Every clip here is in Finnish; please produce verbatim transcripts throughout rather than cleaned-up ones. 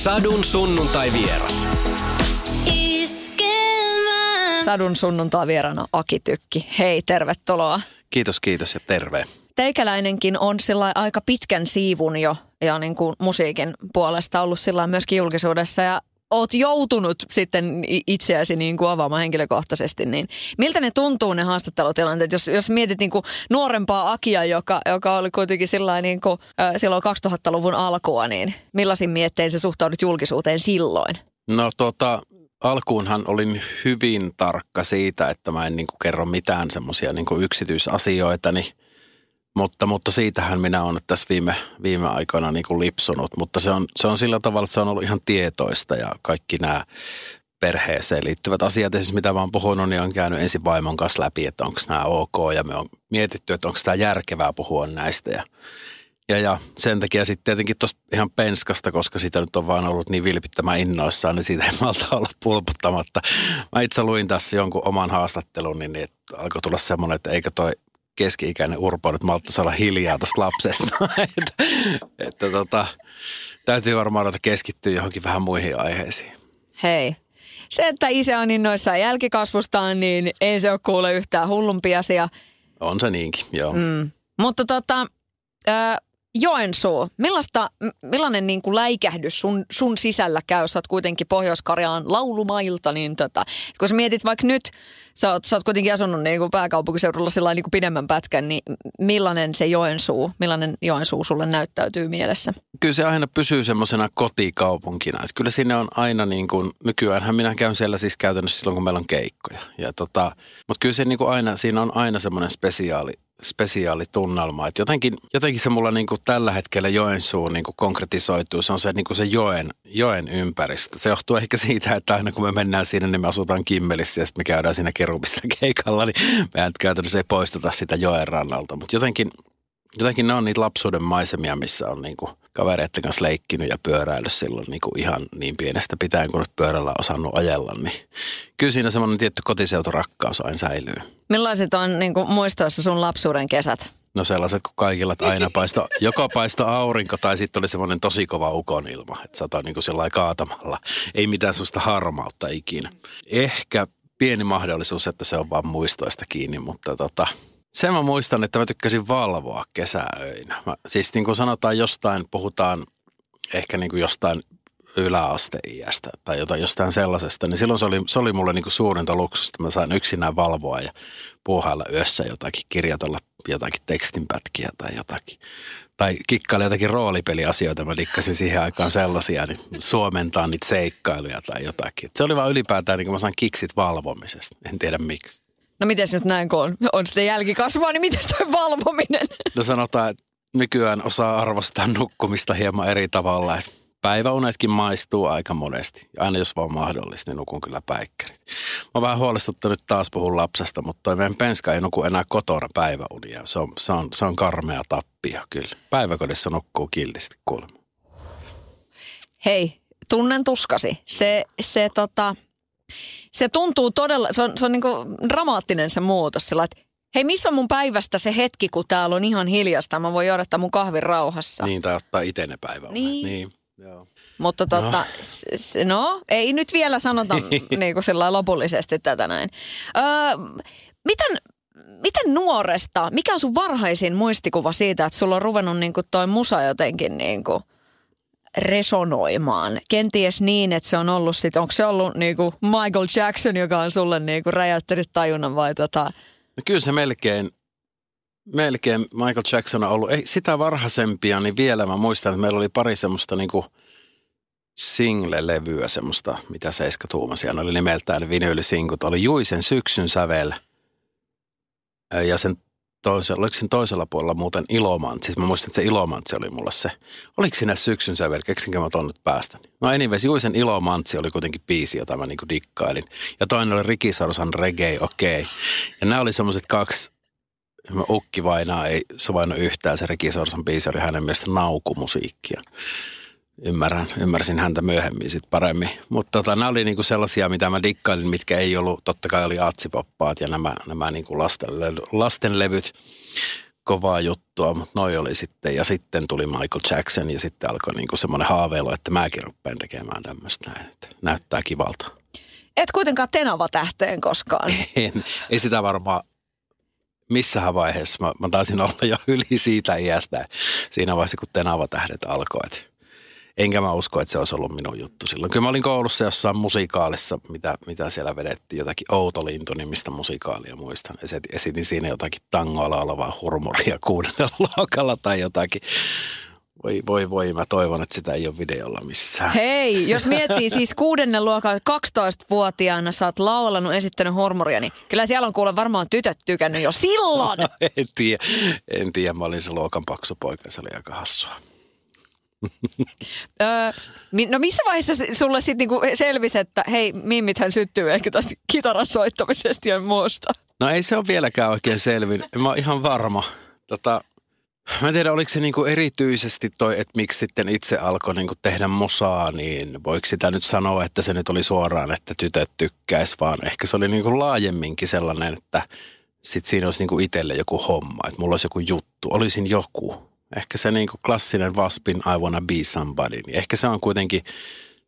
Sadun sunnuntai vieras. Sadun sunnuntai vierana Aki Tykki. Hei, tervetuloa. Kiitos, kiitos ja terve. Teikäläinenkin on sillä aika pitkän siivun jo ja niin kuin musiikin puolesta ollut sillä myöskin julkisuudessa ja oot joutunut sitten itseäsi niin kuin avaamaan henkilökohtaisesti, niin miltä ne tuntuu ne haastattelutilanteet? Jos, jos mietit niin kuin nuorempaa Akia, joka, joka oli kuitenkin niin kuin, äh, silloin kaksituhattaluvun alkua, niin millaisin miettein se suhtaudut julkisuuteen silloin? No tota, alkuunhan olin hyvin tarkka siitä, että mä en niin kuin kerro mitään semmoisia niin kuin yksityisasioitani, mutta, mutta siitähän minä olen tässä viime, viime aikoina niin kuin lipsunut, mutta se on, se on sillä tavalla, että se on ollut ihan tietoista ja kaikki nämä perheeseen liittyvät asiat, esimerkiksi mitä mä oon puhunut, niin on käynyt ensin vaimon kanssa läpi, että onko nämä ok ja me on mietitty, että onko tämä järkevää puhua näistä ja, ja, ja sen takia sitten tietenkin tuosta ihan penskasta, koska siitä nyt on vaan ollut niin vilpittömän innoissaan, niin siitä ei malta olla pulputtamatta. Mä itse luin tässä jonkun oman haastattelun, niin että alkoi tulla semmoinen, että eikö toi keski-ikäinen Urpo nyt malttaisi olla hiljaa tuosta lapsesta, että, että tota, täytyy varmaan noita keskittyä johonkin vähän muihin aiheisiin. Hei, se että isä on innoissaan jälkikasvustaan, niin ei se ole kuule yhtään hullumpi asia. On se niinkin, joo. Mm. Mutta tota, äh, Joensuu, millaista, millainen niin kuin läikähdys sun, sun sisällä käy? Sä oot kuitenkin Pohjois-Karjalan laulumailta, niin tota, kun sä mietit vaikka nyt, sä oot, sä oot kuitenkin asunut niin kuin pääkaupunkiseudulla sillä niin kuin pidemmän pätkän, niin millainen se Joensuu, millainen Joensuu sulle näyttäytyy mielessä? Kyllä se aina pysyy semmoisena kotikaupunkina. Että kyllä sinne on aina niin kuin, nykyäänhän minä käyn siellä siis käytännössä silloin, kun meillä on keikkoja. Ja tota, mutta kyllä se niin kuin aina, siinä on aina semmoinen spesiaali. spesiaalitunnelma. Että jotenkin, jotenkin se mulla niin kuin tällä hetkellä Joensuu niin kuin konkretisoituu. Se on se, niin kuin se joen, joen ympäristö. Se johtuu ehkä siitä, että aina kun me mennään siinä, niin me asutaan Kimmelissä ja sitten me käydään siinä Kerubissa keikalla, niin mehän käytännössä ei poistuta sitä joen rannalta. Mutta jotenkin, jotenkin ne on niitä lapsuuden maisemia, missä on niin kuin kavereiden kanssa leikkinyt ja pyöräillyt silloin niin kuin ihan niin pienestä pitäen, kun nyt pyörällä on osannut ajella. Niin kyllä siinä semmoinen tietty kotiseuturakkaus aina säilyy. Millaiset on niin kuin muistoissa sun lapsuuden kesät? No sellaiset kuin kaikilla, että aina paisto, joko paisto aurinko tai sitten oli semmoinen tosi kova ukonilma, että satoi niin kuin sellainen kaatamalla. Ei mitään sellaista harmautta ikinä. Ehkä pieni mahdollisuus, että se on vaan muistoista kiinni, mutta tota... Sen mä muistan, että mä tykkäsin valvoa kesäöinä. Mä, siis niin kuin sanotaan jostain, puhutaan ehkä niin kuin jostain yläasteiästä tai jotain, jostain sellaisesta, niin silloin se oli, se oli mulle niin kuin suurinta luksusta. Mä sain yksinään valvoa ja puuhailla yössä jotakin, kirjoitella jotakin tekstinpätkiä tai jotakin. Tai kikkailla jotakin roolipeliasioita, mä dikkasin siihen aikaan sellaisia, niin suomentaa niitä seikkailuja tai jotakin. Se oli vaan ylipäätään, niin kuin mä sain kiksit valvomisesta, en tiedä miksi. No mites nyt näin, kun on, on sitten jälkikasvua, niin mites toi valvominen? No sanotaan, että nykyään osaa arvostaa nukkumista hieman eri tavalla. Päiväunetkin maistuu aika monesti. Aina jos vaan mahdollista, niin nukun kyllä päikkärit. Mä oon vähän huolestuttanut taas puhun lapsesta, mutta toi meidän penska ei nuku enää kotona päiväunia. Se on, se on, se on karmea tappia kyllä. Päiväkodissa nukkuu kiltisti kuulemma. Hei, tunnen tuskasi. Se, se tota... Se tuntuu todella, se on, se on niin kuin dramaattinen se muutos sillä, että hei, missä on mun päivästä se hetki, kun täällä on ihan hiljasta, mä voin odottaa mun kahvin rauhassa. Niin, tai ottaa itse ne päiväunet. Niin. niin. Joo. Mutta tota, no. S- no, ei nyt vielä sanota niin kuin sillä lopullisesti tätä näin. Öö, miten, miten nuoresta, mikä on sun varhaisin muistikuva siitä, että sulla on ruvennut niin kuin toi musa jotenkin niin kuin resonoimaan. Kenties niin, että se on ollut sitten, onko se ollut niinku Michael Jackson, joka on sulle niinku räjäyttänyt tajunnan vai tota? No kyllä se melkein, melkein Michael Jackson on ollut. Ei, sitä varhaisempia, niin vielä mä muistan, että meillä oli pari semmoista niinku single-levyä semmoista, mitä Seiska Tuumasian oli nimeltään vinyylisingut. Oli Juisen syksyn sävel ja sen Toisella, oliko siinä toisella puolella muuten Ilomantsi? Siis mä muistan, että se Ilomantsi oli mulla se. Oliko siinä syksyn sävel? Keksinkö mä ton nyt päästä? No anyways, Juisen Ilomantsi oli kuitenkin biisi, jota mä niinku dikkailin. Ja toinen oli Rikisorsan Reggae, okei. Okay. Ja nämä oli semmoiset kaksi, mä ukkivainaa ei suvainnut yhtään. Se Rikisorsan biisi oli hänen mielestä naukumusiikkia. Ymmärrän, ymmärsin häntä myöhemmin sitten paremmin. Mutta tota, nämä oli niinku sellaisia, mitä mä dikkailin, mitkä ei ollut, totta kai oli aatsipoppaat ja nämä, nämä niinku lasten, lastenlevyt. kovaa juttua, mutta noi oli sitten. Ja sitten tuli Michael Jackson ja sitten alkoi niinku semmoinen haaveilu, että mäkin rupean tekemään tämmöistä näin. Että näyttää kivalta. Et kuitenkaan Tenava-tähteen koskaan. En, ei sitä varmaan missähän vaiheessa. Mä, mä taisin olla jo yli siitä iästä siinä vaiheessa, kun Tenava-tähdet alkoi. Et enkä mä usko, että se olisi ollut minun juttu silloin. Kyllä mä olin koulussa jossain musikaalissa, mitä, mitä siellä vedettiin, jotakin Outolintu-nimistä musikaalia muistan. Esitin siinä jotakin tangoa laulavaa hurmuria kuudennella luokalla tai jotakin. Voi, voi, voi. Mä toivon, että sitä ei ole videolla missään. Hei, jos miettii siis kuudennen luokan kaksitoistavuotiaana sä oot laulanut, esittänyt hurmuria, niin kyllä siellä on kuule varmaan tytöt tykännyt jo silloin. No, en tiedä. En tiedä. Mä olin se luokan paksu poika. Se oli aika hassua. öö, no missä vaiheessa sulle sitten niinku selvisi, että hei, mimmithän syttyy ehkä tästä kitaran soittamisesta ja muusta? No ei se ole vieläkään oikein selvinnyt. Mä oon ihan varma. Tota, mä en tiedä, oliko se niinku erityisesti toi, että miksi sitten itse alkoi niinku tehdä musaa, niin voiko sitä nyt sanoa, että se nyt oli suoraan, että tytöt tykkäisi, vaan ehkä se oli niinku laajemminkin sellainen, että sit siinä olisi niinku itselle joku homma, että mulla olisi joku juttu, olisin joku. Ehkä se niin kuin klassinen Waspin I wanna be somebody, niin ehkä se on kuitenkin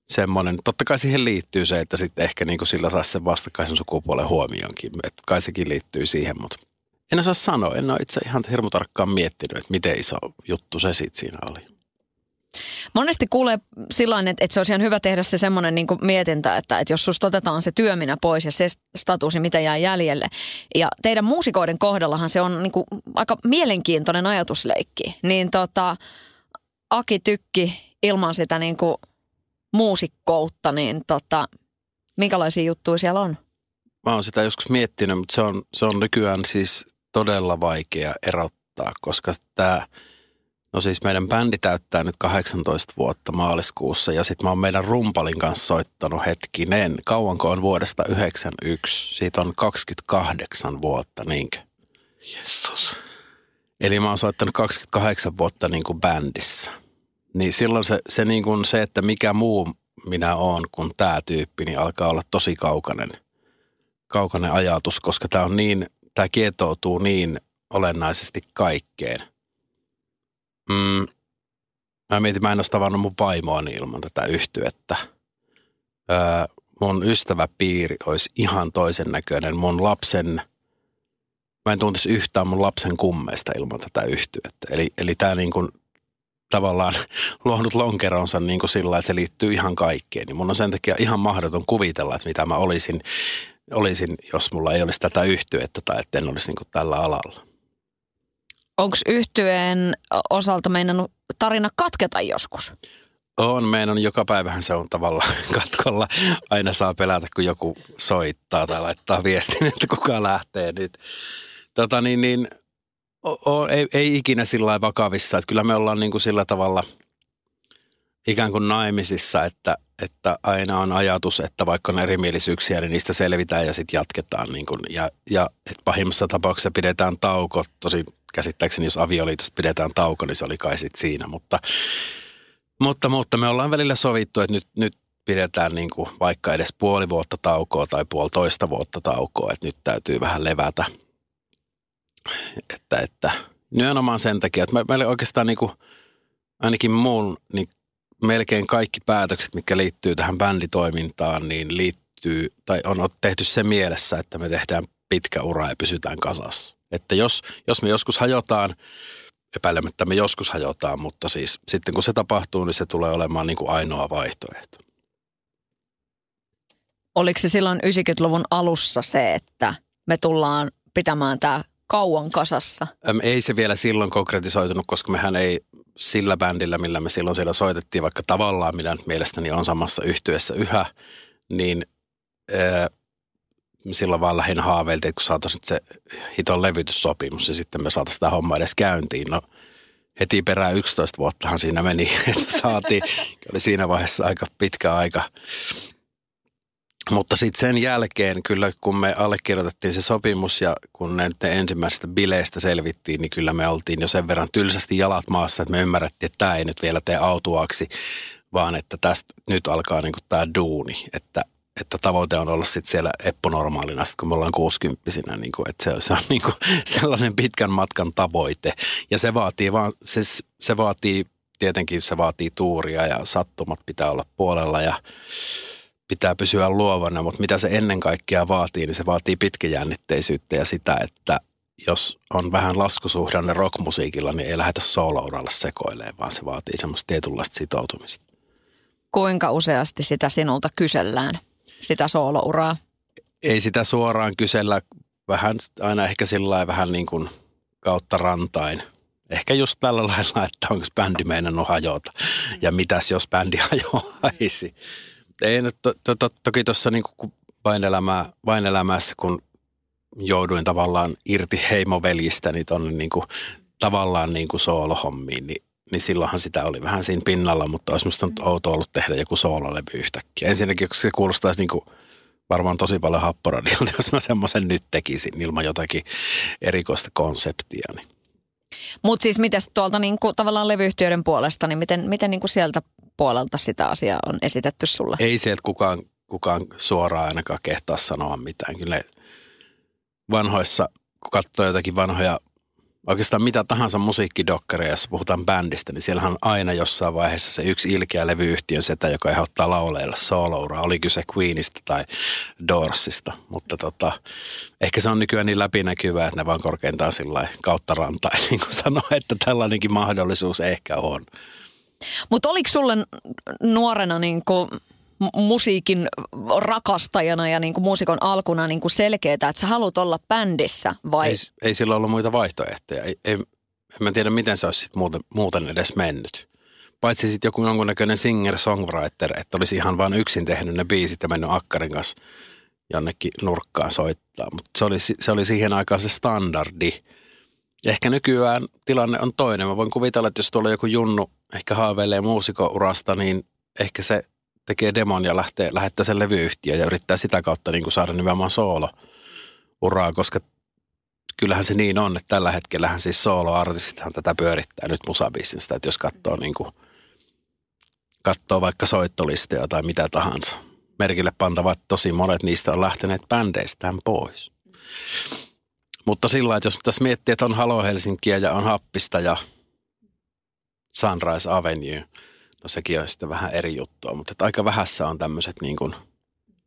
semmoinen, totta kai siihen liittyy se, että sitten ehkä niin kuin sillä saisi sen vastakkaisen sukupuolen huomioonkin, että kai sekin liittyy siihen, mutta en osaa sanoa, en ole itse ihan hirmu tarkkaan miettinyt, että miten iso juttu se sitten siinä oli. Monesti kuulee sillain, että, että se olisi ihan hyvä tehdä se semmoinen niin kuin mietintä, että, että jos susta otetaan se työminä pois ja se status, niin mitä jää jäljelle. Ja teidän muusikoiden kohdallahan se on niin kuin aika mielenkiintoinen ajatusleikki. Niin tota, Aki Tykki ilman sitä niin kuin muusikkoutta, niin tota, minkälaisia juttuja siellä on? Mä oon sitä joskus miettinyt, mutta se on, se on nykyään siis todella vaikea erottaa, koska tämä... No siis meidän bändi täyttää nyt kahdeksantoista vuotta maaliskuussa ja sit mä oon meidän rumpalin kanssa soittanut hetkinen. Kauanko on vuodesta yhdeksänkymmentäyksi? Siitä on kaksikymmentäkahdeksan vuotta, niinkö? Jesus. Eli mä oon soittanut kaksikymmentäkahdeksan vuotta niin kuin bändissä. Niin silloin se, se, niin kuin se, että mikä muu minä oon kuin tää tyyppi, niin alkaa olla tosi kaukainen, kaukainen ajatus, koska tää on niin, tää kietoutuu niin olennaisesti kaikkeen. Mm, mä mietin, mä en olisi tavannut mun vaimoani ilman tätä yhtyettä. Öö, mun ystäväpiiri olisi ihan toisen näköinen. Mun lapsen, mä en tuntisi yhtään mun lapsen kummeista ilman tätä yhtyettä. Eli, eli tää niin kuin tavallaan luonut lonkeronsa niin kuin sillä, että se liittyy ihan kaikkeen. Niin mun on sen takia ihan mahdoton kuvitella, että mitä mä olisin, olisin jos mulla ei olisi tätä yhtyettä tai että en olisi niin kuin tällä alalla. Onko yhtyeen osalta meinannut tarina katketa joskus? On, meinannut on. Joka päivähän se on tavallaan katkolla. Aina saa pelätä, kun joku soittaa tai laittaa viestin, että kuka lähtee nyt. Tota niin, niin o, o, ei, ei ikinä sillä lailla vakavissa. Että kyllä me ollaan niin kuin sillä tavalla ikään kuin naimisissa, että, että aina on ajatus, että vaikka on erimielisyyksiä, niin niistä selvitään ja sitten jatketaan. Niin kuin, ja ja että pahimmassa tapauksessa pidetään tauko tosi... Käsittääkseni, jos avioliitosta pidetään tauko, niin se oli kai sitten siinä. Mutta, mutta, mutta me ollaan välillä sovittu, että nyt, nyt pidetään niin kuin vaikka edes puoli vuotta taukoa tai puolitoista vuotta taukoa, että nyt täytyy vähän levätä. Että, että nimenomaan sen takia, että meillä oikeastaan niin kuin, ainakin mun, niin melkein kaikki päätökset, mitkä liittyy tähän bänditoimintaan, niin liittyy tai on tehty se mielessä, että me tehdään pitkä ura ja pysytään kasassa. Että jos, jos me joskus hajotaan, epäilemättä me joskus hajotaan, mutta siis sitten kun se tapahtuu, niin se tulee olemaan niin kuin ainoa vaihtoehto. Oliko se silloin yhdeksänkymmentäluvun alussa se, että me tullaan pitämään tämä kauan kasassa? Äm, ei se vielä silloin konkretisoitunut, koska mehän ei sillä bändillä, millä me silloin siellä soitettiin, vaikka tavallaan minä mielestäni on samassa yhtyessä yhä, niin... Öö, Silloin vaan lähin haaveiltiin, että kun saataisiin se hiton levytyssopimus ja sitten me saataisiin sitä hommaa edes käyntiin. No heti perään yksitoista vuottahan siinä meni, että saatiin. Oli siinä vaiheessa aika pitkä aika. Mutta sitten sen jälkeen kyllä, kun me allekirjoitettiin se sopimus ja kun ne, ne ensimmäisistä bileistä selvittiin, niin kyllä me oltiin jo sen verran tylsästi jalat maassa, että me ymmärrettiin, että tämä ei nyt vielä tee autuaaksi, vaan että tästä nyt alkaa niin kuin tämä duuni, että että tavoite on olla sitten siellä epponormaalina, sit kun me ollaan kuusikymppisinä, niin kuin, että se, se on niin kuin sellainen pitkän matkan tavoite. Ja se vaatii, vaan, siis, se vaatii, tietenkin se vaatii tuuria ja sattumat pitää olla puolella ja pitää pysyä luovana, mutta mitä se ennen kaikkea vaatii, niin se vaatii pitkäjännitteisyyttä ja sitä, että jos on vähän laskusuhdanne rockmusiikilla, niin ei lähdetä solo-uralle sekoilemaan, vaan se vaatii semmoista tietynlaista sitoutumista. Kuinka useasti sitä sinulta kysellään, sitä soolouraa? Ei sitä suoraan kysellä, vähän aina ehkä sillä vähän niin kuin kautta rantain. Ehkä just tällä lailla, että onko bändi meinannut hajota ja mitäs jos bändi hajoaisi. Ei, no, to, to, to, toki tuossa niin kuin vain, elämää, vain elämässä, kun jouduin tavallaan irti Heimoveljistä, niin tuonne niin kuin, tavallaan niin kuin soolohommiin, niin Niin silloinhan sitä oli vähän siinä pinnalla, mutta olisi minusta outoa ollut tehdä joku soololevy yhtäkkiä. Ensinnäkin, koska se kuulostaisi niin kuin varmaan tosi paljon Happoradiolta, jos mä semmoisen nyt tekisin ilman jotakin erikoista konseptia. Niin. Mutta siis mites tuolta niin kuin, tavallaan levyyhtiöiden puolesta, niin miten, miten niin kuin sieltä puolelta sitä asiaa on esitetty sulle? Ei sieltä kukaan, kukaan suoraan ainakaan kehtaa sanoa mitään. Kyllä vanhoissa, kun katsoo jotakin vanhoja, oikeastaan mitä tahansa musiikkidokkaria, jos puhutaan bändistä, niin siellähän aina jossain vaiheessa se yksi ilkeä levyyhtiön setä, joka ehdottaa lauleilla soolouraa. Oli kyse Queenista tai Doorsista, mutta tota, ehkä se on nykyään niin läpinäkyvää, että ne vaan korkeintaan sillä kautta rantain, niin kuin sanoo, että tällainenkin mahdollisuus ehkä on. Mutta oliko sulle nuorena niin kuin musiikin rakastajana ja niin kuin muusikon alkuna niin kuin selkeää, että sä haluat olla bändissä vai? Ei, ei sillä ollut muita vaihtoehtoja. Ei, ei, en mä tiedä, miten se olisi sit muuten, muuten edes mennyt. Paitsi sitten joku jonkunnäköinen singer-songwriter, että olisi ihan vaan yksin tehnyt ne biisit ja mennyt akkarin kanssa jonnekin nurkkaan soittaa. Mutta se oli, se oli siihen aikaan se standardi. Ehkä nykyään tilanne on toinen. Mä voin kuvitella, että jos tuolla joku junnu ehkä haaveilee muusikonurasta, niin ehkä se tekee demon ja lähtee, lähettää sen levyyhtiöön ja yrittää sitä kautta niin kuin saada nimenomaan soolo-uraa, koska kyllähän se niin on, että tällä hetkellähän siis soolo-artistithan tätä pyörittää nyt musabiisistä, että jos katsoo, niin kuin, katsoo vaikka soittolisteja tai mitä tahansa. Merkille pantavat tosi monet niistä on lähteneet bändeistään pois. Mutta sillä että jos tässä miettii, että on Haloo Helsinkiä ja on Happista ja Sunrise Avenue, no sekin on sitten vähän eri juttua, mutta että aika vähässä on tämmöiset niin kuin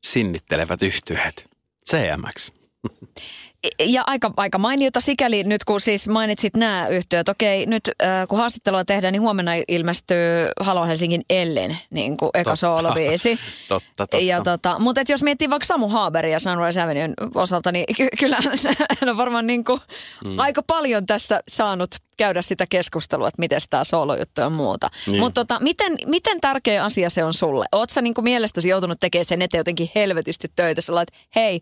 sinnittelevät yhtyeet. C M X. Ja aika, aika mainiota sikäli nyt, kun siis mainitsit nämä yhtyeet. Okei, nyt äh, kun haastattelua tehdään, niin huomenna ilmestyy Haloo Helsingin Ellen, niin kuin eka soolobiisi. Totta, totta. Ja, tota, mutta et jos miettii vaikka Samu Haberia ja Sunrise Avenuen osalta, niin ky- kyllä hän on varmaan niin kuin mm. aika paljon tässä saanut käydä sitä keskustelua, että miten tämä soolojuttu ja muuta. Niin. Mutta tota, miten, miten tärkeä asia se on sulle? Oletko sä niin kuin mielestäsi joutunut tekemään sen eteen jotenkin helvetisti töitä? Sä lait, hei,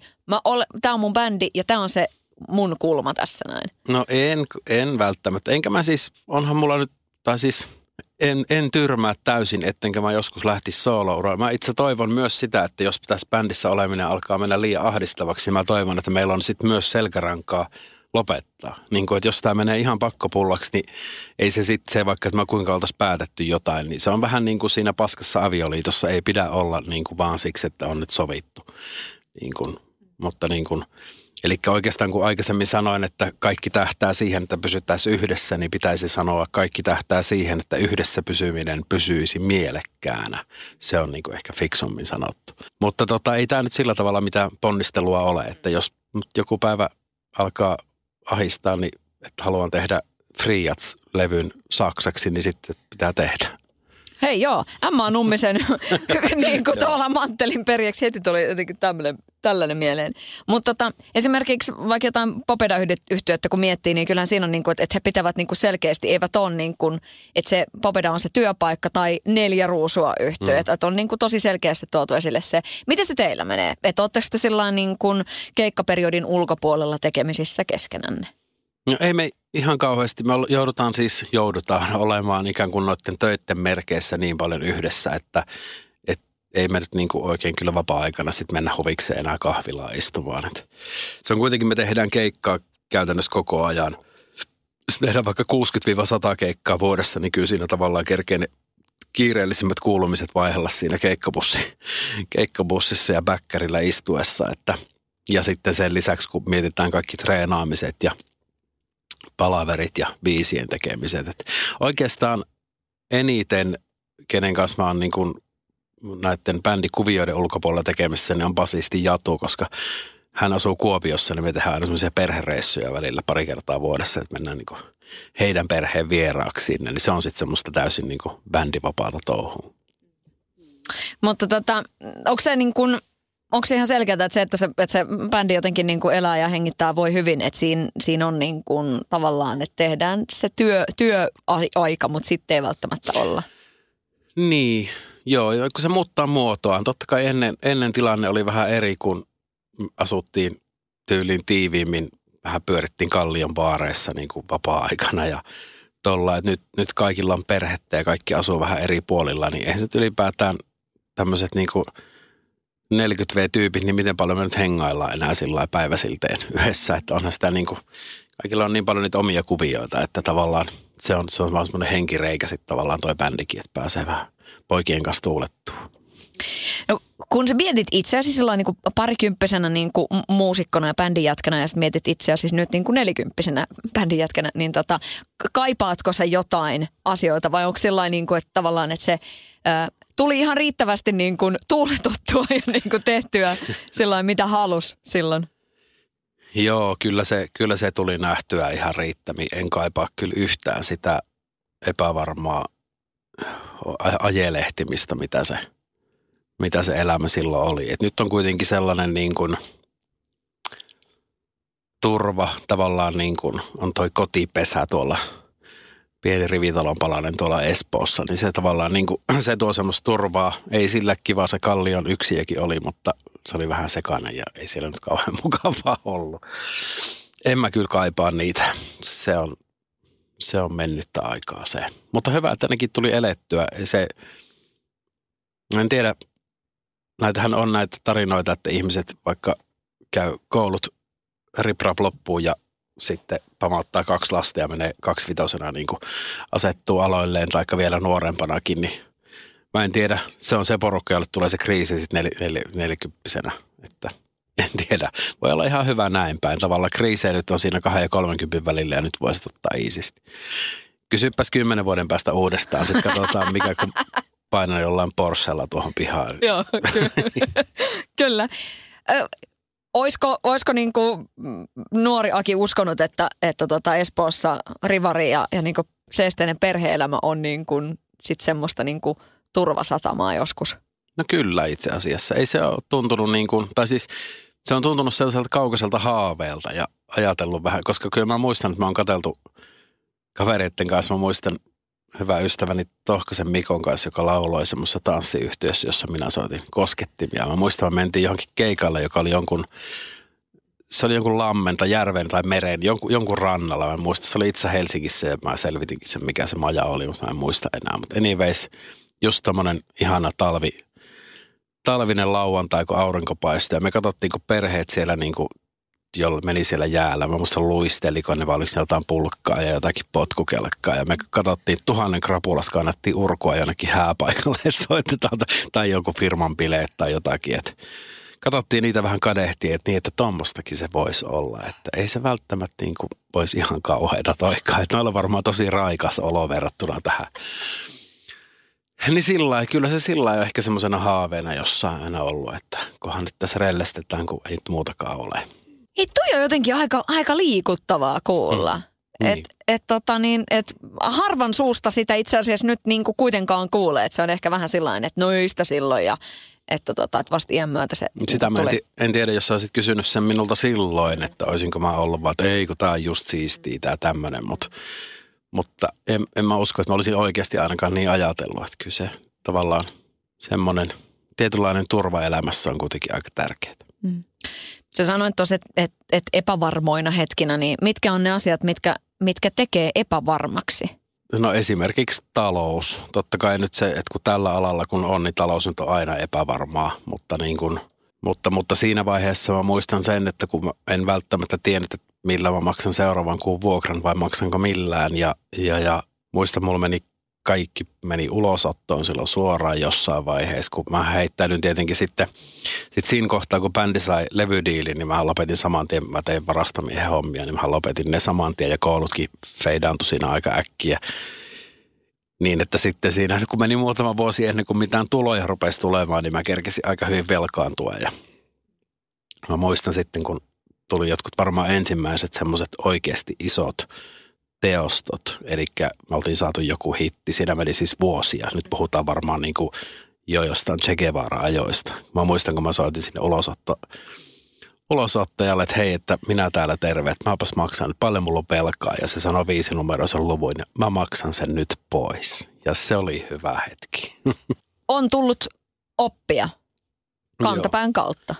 tämä on mun bändi ja tämä on se mun kulma tässä näin. No en, en välttämättä. Enkä mä siis, onhan mulla nyt, tai siis en, en tyrmää täysin, ettenkä mä joskus lähtisi soolouraa. Mä itse toivon myös sitä, että jos tässä bändissä oleminen alkaa mennä liian ahdistavaksi, mä toivon, että meillä on sitten myös selkärankaa lopettaa. Niin kuin, että jos tämä menee ihan pakkopullaksi, niin ei se sitten se, vaikka että mä kuinka oltaisiin päätetty jotain, niin se on vähän niin kuin siinä paskassa avioliitossa ei pidä olla niin kuin vaan siksi, että on nyt sovittu. Niin kuin, mutta niin kuin, eli oikeastaan kun aikaisemmin sanoin, että kaikki tähtää siihen, että pysyttäisiin yhdessä, niin pitäisi sanoa, että kaikki tähtää siihen, että yhdessä pysyminen pysyisi mielekkäänä. Se on niin kuin ehkä fiksummin sanottu. Mutta tota, ei tämä nyt sillä tavalla mitään ponnistelua ole, että jos joku päivä alkaa ahistaa, niin että haluan tehdä Friats-levyn saksaksi, niin sitten pitää tehdä. Hei joo, Emma Nummisen niin kuin tuolla manttelin perjeksi heti tuli jotenkin tämmöinen, tällainen mieleen. Mutta tota, esimerkiksi vaikka jotain Popeda-yhtiötä kun miettii, niin kyllähän siinä on niin kuin, että he pitävät niin kuin selkeästi, eivät ole niin kuin, että se Popeda on se työpaikka tai Neljä ruusua yhtiö. Mm. Että on niin kuin tosi selkeästi tuotu esille se. Miten se teillä menee? Että ootteko te sillain niin kuin keikkaperiodin ulkopuolella tekemisissä keskenänne? No ei me ihan kauheasti. Me joudutaan siis joudutaan olemaan ikään kuin noiden töiden merkeissä niin paljon yhdessä, että et ei me nyt niin kuin oikein kyllä vapaa-aikana sitten mennä huvikseen enää kahvilaan istumaan. Et se on kuitenkin, me tehdään keikkaa käytännössä koko ajan. Jos tehdään vaikka kuusikymmentä–sata keikkaa vuodessa, niin kyllä siinä tavallaan kerkeen kiireellisimmät kuulumiset vaihella siinä keikkabussi, keikkabussissa ja bäkkärillä istuessa. Että, ja sitten sen lisäksi, kun mietitään kaikki treenaamiset ja palaverit ja biisien tekemiset. Että oikeastaan eniten, kenen kanssa mä oon niin kuin näiden bändikuvioiden ulkopuolella tekemissä, niin on basisti Jatu, koska hän asuu Kuopiossa, niin me tehdään aina semmoisia perhereissuja välillä pari kertaa vuodessa, että mennään niin kuin heidän perheen vieraaksi sinne, niin se on sitten semmoista täysin niin kuin bändivapaata touhua. Mutta tota, onko se niin kuin, onko se ihan selkeää, että se, että se, että se bändi jotenkin niin kuin elää ja hengittää voi hyvin, että siinä, siinä on niin kuin tavallaan, että tehdään se työ, työaika, mutta sitten ei välttämättä olla. Niin, joo, kun se muuttaa muotoaan. Totta kai ennen, ennen tilanne oli vähän eri, kun asuttiin tyyliin tiiviimmin, vähän pyörittiin Kallion baareissa niin kuin vapaa-aikana ja tuolla, että nyt, nyt kaikilla on perhettä ja kaikki asuu vähän eri puolilla, niin eihän se ylipäätään tämmöiset niin kuin neljäkymmentä-vuotiaat tyypit, niin miten paljon me nyt hengaillaan enää sillä lailla päiväsilteen yhdessä, että onhan sitä niin kuin, kaikilla on niin paljon niitä omia kuvioita, että tavallaan se on, se on vaan semmoinen henkireikä sitten tavallaan toi bändikin, että pääsee vähän poikien kanssa tuulettuun. No kun sä mietit itseäsi silloin niin kuin parikymppisenä niin kuin muusikkona ja bändinjatkana ja sitten mietit itseäsi nyt niin kuin nelikymppisenä bändinjatkana, niin tota, kaipaatko sä jotain asioita vai onko sillain niin kuin, että tavallaan, että se ää, tuli ihan riittävästi niin kuin tuuletuttua ja niin kuin tehtyä silloin mitä halusi silloin? Joo, kyllä se, kyllä se tuli nähtyä ihan riittämiin. En kaipaa kyllä yhtään sitä epävarmaa ajelehtimistä, mitä se... mitä se elämä silloin oli. Et nyt on kuitenkin sellainen niin kuin turva, tavallaan niin kuin on toi kotipesä tuolla, pieni rivitalon palanen tuolla Espoossa, niin se tavallaan niin kuin, se tuo semmoista turvaa. Ei sillä kiva, se Kallion yksiökin oli, mutta se oli vähän sekainen ja ei siellä nyt kauhean mukavaa ollut. En mä kyllä kaipaa niitä. Se on, se on mennyttä aikaa se. Mutta hyvä, että ainakin tuli elettyä. Se, en tiedä. Näitähän on näitä tarinoita, että ihmiset vaikka käy koulut riprap loppuun ja sitten pamauttaa kaksi lasta ja menee kaksivitosena niin kuin asettuu aloilleen tai vielä nuorempanakin. Niin mä en tiedä, se on se porukka, jolle tulee se kriisi sitten nel, nel, nelikymppisenä, että en tiedä. Voi olla ihan hyvä näin päin. Tavallaan kriiseilyt on siinä kahden ja kolmenkympin välillä ja nyt voisit ottaa iisisti. Kysyppäs kymmenen vuoden päästä uudestaan, sitten katsotaan mikä kun... Painan jollain Porschella tuohon pihaan. Joo, kyllä. Kyllä. Ö, oisko oisko niinku nuori Aki uskonut, että, että tota Espoossa rivari ja, ja niinku seesteinen perhe-elämä on niinku sit semmoista niinku turvasatamaa joskus? No kyllä itse asiassa. Ei se ole tuntunut, niinku, tai siis se on tuntunut sellaiselta kaukaiselta haaveelta ja ajatellut vähän, koska kyllä mä muistan, että mä oon katseltu kavereiden kanssa, mä muistan, hyvä ystäväni Tohkasen Mikon kanssa, joka lauloi semmoisessa tanssiyhtiössä, jossa minä soitin koskettimia. Mä muistan, että mentiin johonkin keikalle, joka oli jonkun, se oli jonkun lammen tai järven tai meren, jonkun, jonkun rannalla. Mä muistan, se oli itse Helsingissä ja mä selvitinkin sen, mikä se maja oli, mutta mä en muista enää. Mutta anyways, just tommonen ihana talvi, talvinen lauantai, kun aurinko paistui. Ja me katsottiin, kun perheet siellä niin kuin, jolla meni siellä jäällä. Mä muistan luisteliko ne, vai oliko jotain pulkkaa ja jotakin potkukelkkaa. Ja me katsottiin, tuhannen krapulas kannattiin urkua jonnekin hääpaikalle, että soitetaan tai joku firman bileet tai jotakin. Et katsottiin niitä vähän kadehtiin, että niin, että tommostakin se voisi olla. Että ei se välttämättä niin kuin voisi ihan kauheita toikaa. Että meillä on varmaan tosi raikas olo verrattuna tähän. Niin sillä kyllä se sillä on ehkä semmoisena haaveena jossain aina ollut, että kohan nyt tässä rellestetään, kun ei muutakaan ole. Hei, toi on jotenkin aika, aika liikuttavaa kuulla. Mm, niin. Että et, tota, niin, et, harvan suusta sitä itse asiassa nyt niinku kuitenkaan kuulee. Että se on ehkä vähän sillain, että noista silloin ja että tota, et vasta iän myötä se sitä tuli. Mä en, en tiedä, jos sä olisit kysynyt sen minulta silloin, että olisinko mä ollut vaan, että ei kun tää on just siistii tää tämmönen. Mut, mutta en, en mä usko, että mä olisin oikeasti ainakaan niin ajatellut. Että kyllä se tavallaan semmoinen tietynlainen turva elämässä on kuitenkin aika tärkeää. Mm. Sä sanoit tuossa, että et, et epävarmoina hetkinä, niin mitkä on ne asiat, mitkä, mitkä tekee epävarmaksi? No esimerkiksi talous. Totta kai nyt se, että kun tällä alalla kun on, niin talous nyt on aina epävarmaa. Mutta, niin kun, mutta, mutta siinä vaiheessa mä muistan sen, että kun mä en välttämättä tiennyt, että millä mä maksan seuraavan kuun vuokran vai maksanko millään. Ja, ja, ja muistan, mulla meni kaikki meni ulosottoon silloin suoraan jossain vaiheessa, kun mä heittäydyin tietenkin sitten, sitten siinä kohtaa, kun bändi sai levydiilin, niin mä lopetin saman tien, mä tein varastamiehen hommia, niin mä lopetin ne saman tien ja koulutkin feidaantui siinä aika äkkiä. Niin, että sitten siinä, kun meni muutama vuosi ennen kuin mitään tuloja rupesi tulemaan, niin mä kerkesin aika hyvin velkaantua. Ja mä muistan sitten, kun tuli jotkut varmaan ensimmäiset semmoiset oikeasti isot teostot, eli me oltiin saatu joku hitti, siinä meni siis vuosia. Nyt puhutaan varmaan niin kuin jo jostain Che Guevara-ajoista. Mä muistan, kun mä soitin sinne ulosotto, ulosottajalle, että hei, että minä täällä terve, että mäpäs maksan nyt, paljon mulla on velkaa. Ja se sanoi viisinumeroisen luvun, ja mä maksan sen nyt pois. Ja se oli hyvä hetki. On tullut oppia kantapään Joo. kautta.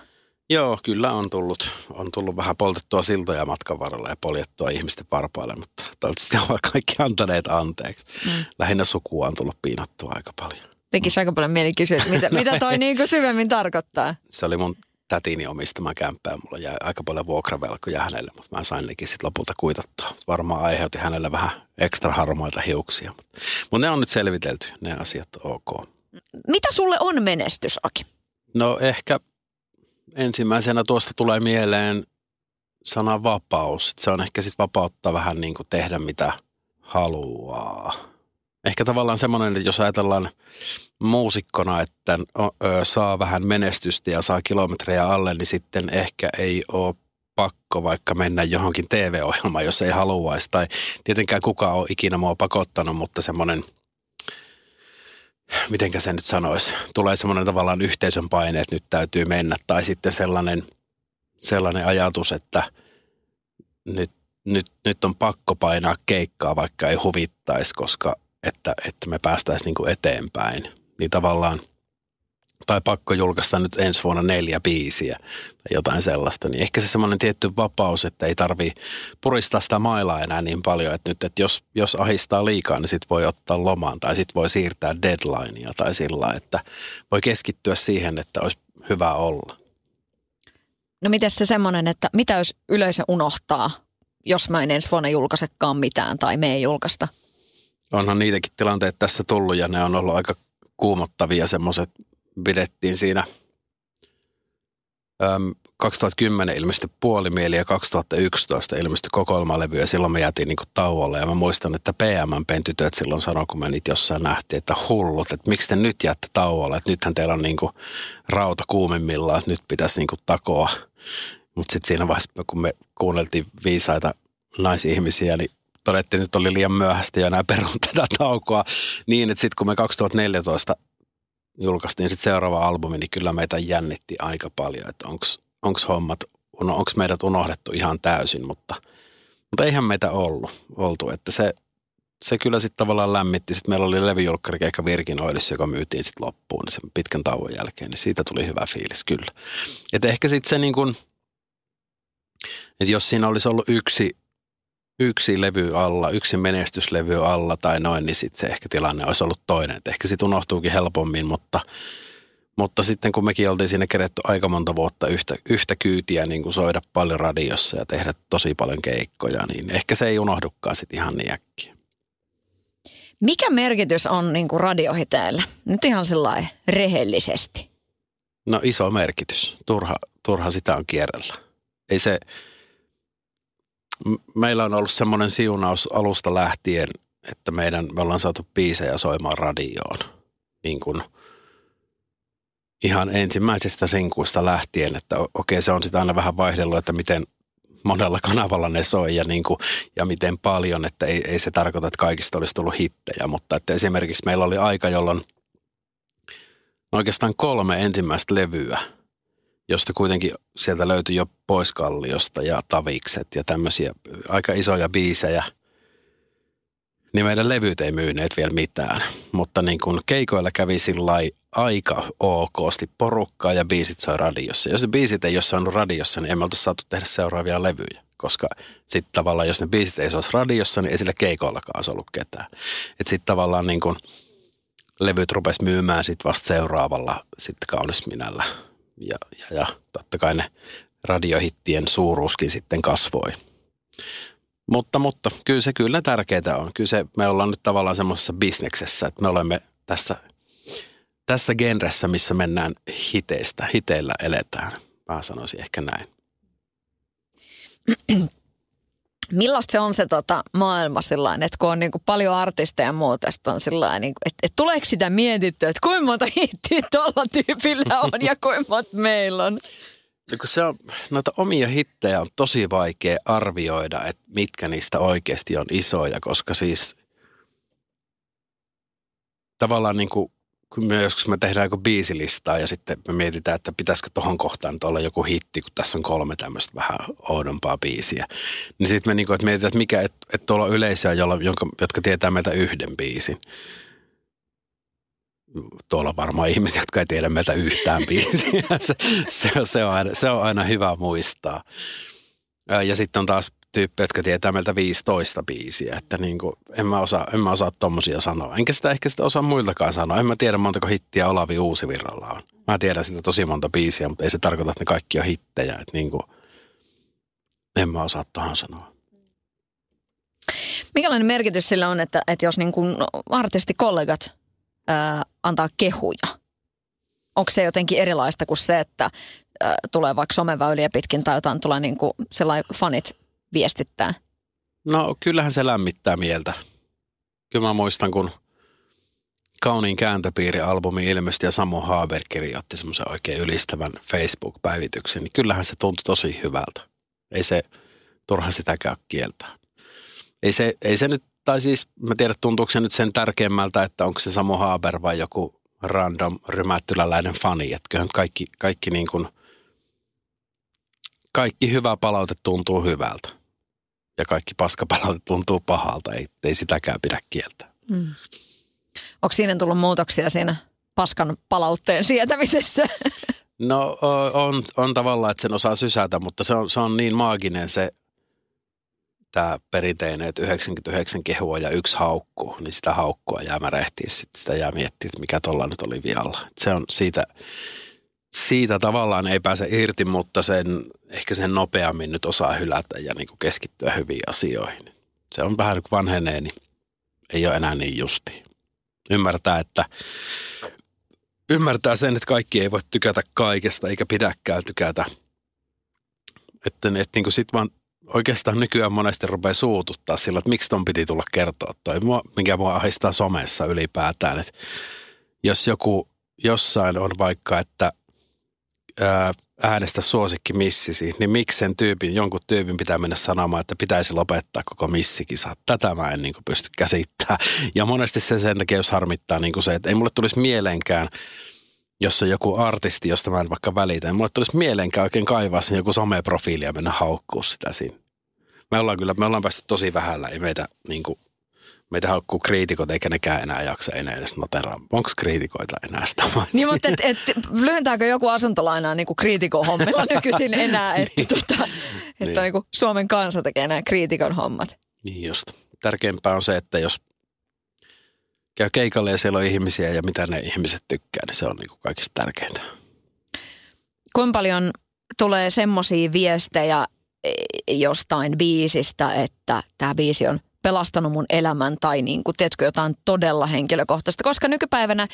Joo, kyllä on tullut, on tullut vähän poltettua siltoja matkan varrella ja poljettua ihmisten varpaille, mutta toivottavasti ovat kaikki antaneet anteeksi. Mm. Lähinnä sukua on tullut piinattua aika paljon. Tekisi mm. aika paljon mieli kysyä, että mitä, mitä toi niin kuin syvemmin tarkoittaa? Se oli mun tätini omistama kämppä ja mulla jäi aika paljon vuokravelkoja hänelle, mutta mä sain nekin sitten lopulta kuitattua. Varmaan aiheutti hänelle vähän ekstra harmaita hiuksia, mutta ne on nyt selvitelty, ne asiat ok. Mitä sulle on menestys, Aki? No ehkä... Ensimmäisenä tuosta tulee mieleen sana vapaus. Se on ehkä sitten vapauttaa vähän niin kuin tehdä mitä haluaa. Ehkä tavallaan semmoinen, että jos ajatellaan muusikkona, että saa vähän menestystä ja saa kilometrejä alle, niin sitten ehkä ei ole pakko vaikka mennä johonkin T V-ohjelmaan, jos ei haluaisi. Tai tietenkään kukaan ole ikinä mua pakottanut, mutta semmoinen... Mitenkä se nyt sanoisi? Tulee semmoinen tavallaan yhteisön paine, että nyt täytyy mennä. Tai sitten sellainen, sellainen ajatus, että nyt, nyt, nyt on pakko painaa keikkaa, vaikka ei huvittaisi, koska että, että me päästäisiin niin kuin eteenpäin. Niin tavallaan, tai pakko julkaista nyt ensi vuonna neljä biisiä tai jotain sellaista. Niin ehkä se semmoinen tietty vapaus, että ei tarvitse puristaa sitä mailaa enää niin paljon, että nyt, että jos, jos ahistaa liikaa, niin sitten voi ottaa loman tai sitten voi siirtää deadlinea tai sillä, että voi keskittyä siihen, että olisi hyvä olla. No mites se semmoinen, että mitä jos yleisö unohtaa, jos mä en ensi vuonna julkaisekaan mitään tai me ei julkaista? Onhan niitäkin tilanteita tässä tullut ja ne on ollut aika kuumottavia semmoiset. Pidettiin siinä äm, kaksituhattakymmenen ilmestyi Puolimieli ja kaksituhattayksitoista ilmestyi kokoelmalevy ja silloin me jäätiin niinku tauolle. Ja mä muistan, että P M M P:n tytöt silloin sanoi, kun me niitä jossain nähtiin, että hullut, että miksi te nyt jäätte tauolle, että nythän teillä on niinku rauta kuumimmillaan, että nyt pitäisi niinku takoa. Mutta sitten siinä vaiheessa, kun me kuunneltiin viisaita naisihmisiä, niin todettiin, että nyt oli liian myöhäistä ja enää perun tätä taukoa niin, että sitten kun me kaksituhattaneljätoista julkaistiin sitten seuraava albumi, niin kyllä meitä jännitti aika paljon, että onko hommat, onko meidät unohdettu ihan täysin, mutta, mutta eihän meitä ollut, oltu, että se, se kyllä sitten tavallaan lämmitti. Sitten meillä oli levyjulkkarikeikka Virginoillissa, joka myytiin sitten loppuun sen pitkän tauon jälkeen, niin siitä tuli hyvä fiilis kyllä. Että ehkä sitten se niin kuin, että jos siinä olisi ollut yksi, yksi levy alla, yksi menestyslevy alla tai noin, niin sitten se ehkä tilanne olisi ollut toinen. Et ehkä sitten unohtuukin helpommin, mutta, mutta sitten kun mekin oltiin siinä keretty aika monta vuotta yhtä, yhtä kyytiä, niin kuin soida paljon radiossa ja tehdä tosi paljon keikkoja, niin ehkä se ei unohdukaan sitten ihan niin äkkiä. Mikä merkitys on niin kuin radiohiteillä? Nyt ihan sellainen rehellisesti. No iso merkitys. Turha, turha sitä on kierrellä. Ei se... Meillä on ollut semmoinen siunaus alusta lähtien, että meidän, me ollaan saatu biisejä soimaan radioon. Niin kuin ihan ensimmäisestä sinkuista lähtien, että okei, se on sitä aina vähän vaihdellut, että miten monella kanavalla ne soi ja, niin kuin, ja miten paljon. Että ei, ei se tarkoita, että kaikista olisi tullut hittejä, mutta että esimerkiksi meillä oli aika, jolloin oikeastaan kolme ensimmäistä levyä, josta kuitenkin sieltä löytyi jo pois Kalliosta ja Tavikset ja tämmöisiä aika isoja biisejä, niin meidän levyt ei myyneet vielä mitään. Mutta niin kuin keikoilla kävi sillai aika okosti porukkaa ja biisit soi radiossa. Jos ne biisit ei ole saanut radiossa, niin emme oltu saatu tehdä seuraavia levyjä, koska sitten tavallaan jos ne biisit ei olisi radiossa, niin ei sillä keikoillakaan olisi ollut ketään. Että sitten tavallaan niin kuin levyt rupesi myymään sitten vasta seuraavalla sitten Kaunisminällä. Ja, ja, ja totta kai ne radiohittien suuruuskin sitten kasvoi. Mutta, mutta kyllä se kyllä tärkeää on. Kyllä se, me ollaan nyt tavallaan semmoisessa bisneksessä, että me olemme tässä, tässä genressä, missä mennään hiteistä. Hiteillä eletään. Mä sanoisin ehkä näin. Millaista se on se tota, maailma sillain, että kun on niinku paljon artisteja ja muuta, on sillain, niinku, että et tuleeko sitä mietittyä, että kuinka monta hittiä tuolla tyypillä on ja kuinka monta meillä on? No kun se on, noita omia hittejä on tosi vaikea arvioida, että mitkä niistä oikeasti on isoja, koska siis tavallaan niin kuin, kun me joskus me tehdään joku biisilistaa ja sitten me mietitään, että pitäisikö tuohon kohtaan olla joku hitti, kun tässä on kolme tämmöistä vähän oudompaa biisiä. Niin sitten me niin kuin, että mietitään, että mikä, että, että tuolla on yleisöä, jolla, jonka, jotka tietää meiltä yhden biisin. Tuolla on varmaan ihmisiä, jotka ei tiedä meiltä yhtään biisiä. Se, se, se, on aina, se on aina hyvä muistaa. Ja sitten on taas tyyppejä, jotka tietää meiltä viisitoista biisiä. Että niin kuin, en mä osaa, en mä osaa tommosia sanoa. Enkä sitä ehkä sitä osaa muiltakaan sanoa. En mä tiedä montako hittiä Olavi Uusivirralla on. Mä tiedän sitä tosi monta biisiä, mutta ei se tarkoita, että ne kaikki on hittejä. Että niin kuin, en mä osaa tohon sanoa. Mikälainen merkitys sillä on, että, että jos niin kuin artistikollegat Äh, antaa kehuja? Onko se jotenkin erilaista kuin se, että äh, tulee vaikka someväyliä pitkin tai jotain tulee niin kuin sellainen fanit viestittää? No kyllähän se lämmittää mieltä. Kyllä mä muistan, kun Kauniin kääntöpiiri -albumi ilmestyi ja Samu Haber kirjoitti semmoisen oikein ylistävän Facebook-päivityksen, niin kyllähän se tuntui tosi hyvältä. Ei se turha sitäkään kieltää. Ei se, ei se nyt Tai siis, mä tiedän, tuntuuko se nyt sen tärkeimmältä, että onko se Samu Haber vai joku random rymättyläläinen fani. Että kyllähän kaikki, kaikki, niin kuin, kaikki hyvä palaute tuntuu hyvältä ja kaikki paskapalaute tuntuu pahalta. Ei, ei sitäkään pidä kieltää. Mm. Onko siinä tullut muutoksia siinä paskan palautteen sietämisessä? No on, on tavallaan, että sen osaa sysätä, mutta se on, se on niin maaginen se, tämä perinteinen, että yhdeksänkymmentäyhdeksän kehua ja yksi haukkuu, niin sitä haukkua jää märehtiä, sitä jää miettiä, että mikä tuolla nyt oli vialla. Se on siitä, siitä tavallaan ei pääse irti, mutta sen, ehkä sen nopeammin nyt osaa hylätä ja niin kuin keskittyä hyviin asioihin. Se on vähän kuin vanhenee, niin ei ole enää niin justiin. Ymmärtää, että, ymmärtää sen, että kaikki ei voi tykätä kaikesta eikä pidäkään tykätä. Että, että niin kuin sit vaan oikeastaan nykyään monesti rupeaa suututtaa sillä, että miksi ton piti tulla kertoa toi, mikä mua ahdistaa somessa ylipäätään. Että jos joku jossain on vaikka, että äänestä suosikki missisi, niin miksi sen tyypin, jonkun tyypin pitää mennä sanomaan, että pitäisi lopettaa koko missikisa. Tätä mä en niin kuin pysty käsittämään. Ja monesti se sen takia, jos harmittaa niin kuin se, että ei mulle tulisi mieleenkään, jos on joku artisti, josta mä en vaikka välitä, niin mulle tulisi mieleenkään oikein kaivaa sen joku someprofiili ja mennä haukkuu sitä siinä. Me ollaan kyllä, me ollaan päästy tosi vähällä, ei meitä, niin kuin, meitä haukkuu kriitikot, eikä nekään enää jaksa enää edes noteraa. Onko kriitikoita enää sitä? Niin, mutta et, et, lyhentääkö joku asuntolainaa niin kuin kriitikon hommilla nykyisin enää, että niin. Tota, et niin. On, niin kuin Suomen kansa tekee nämä kriitikon hommat? Niin just. Tärkeämpää on se, että jos käy keikalle ja siellä on ihmisiä ja mitä ne ihmiset tykkää, niin se on niin kuin kaikista tärkeintä. Kuinka paljon tulee semmoisia viestejä jostain biisistä, että tämä biisi on pelastanut mun elämän tai niin kuin, tiedätkö, jotain todella henkilökohtaista? Koska nykypäivänä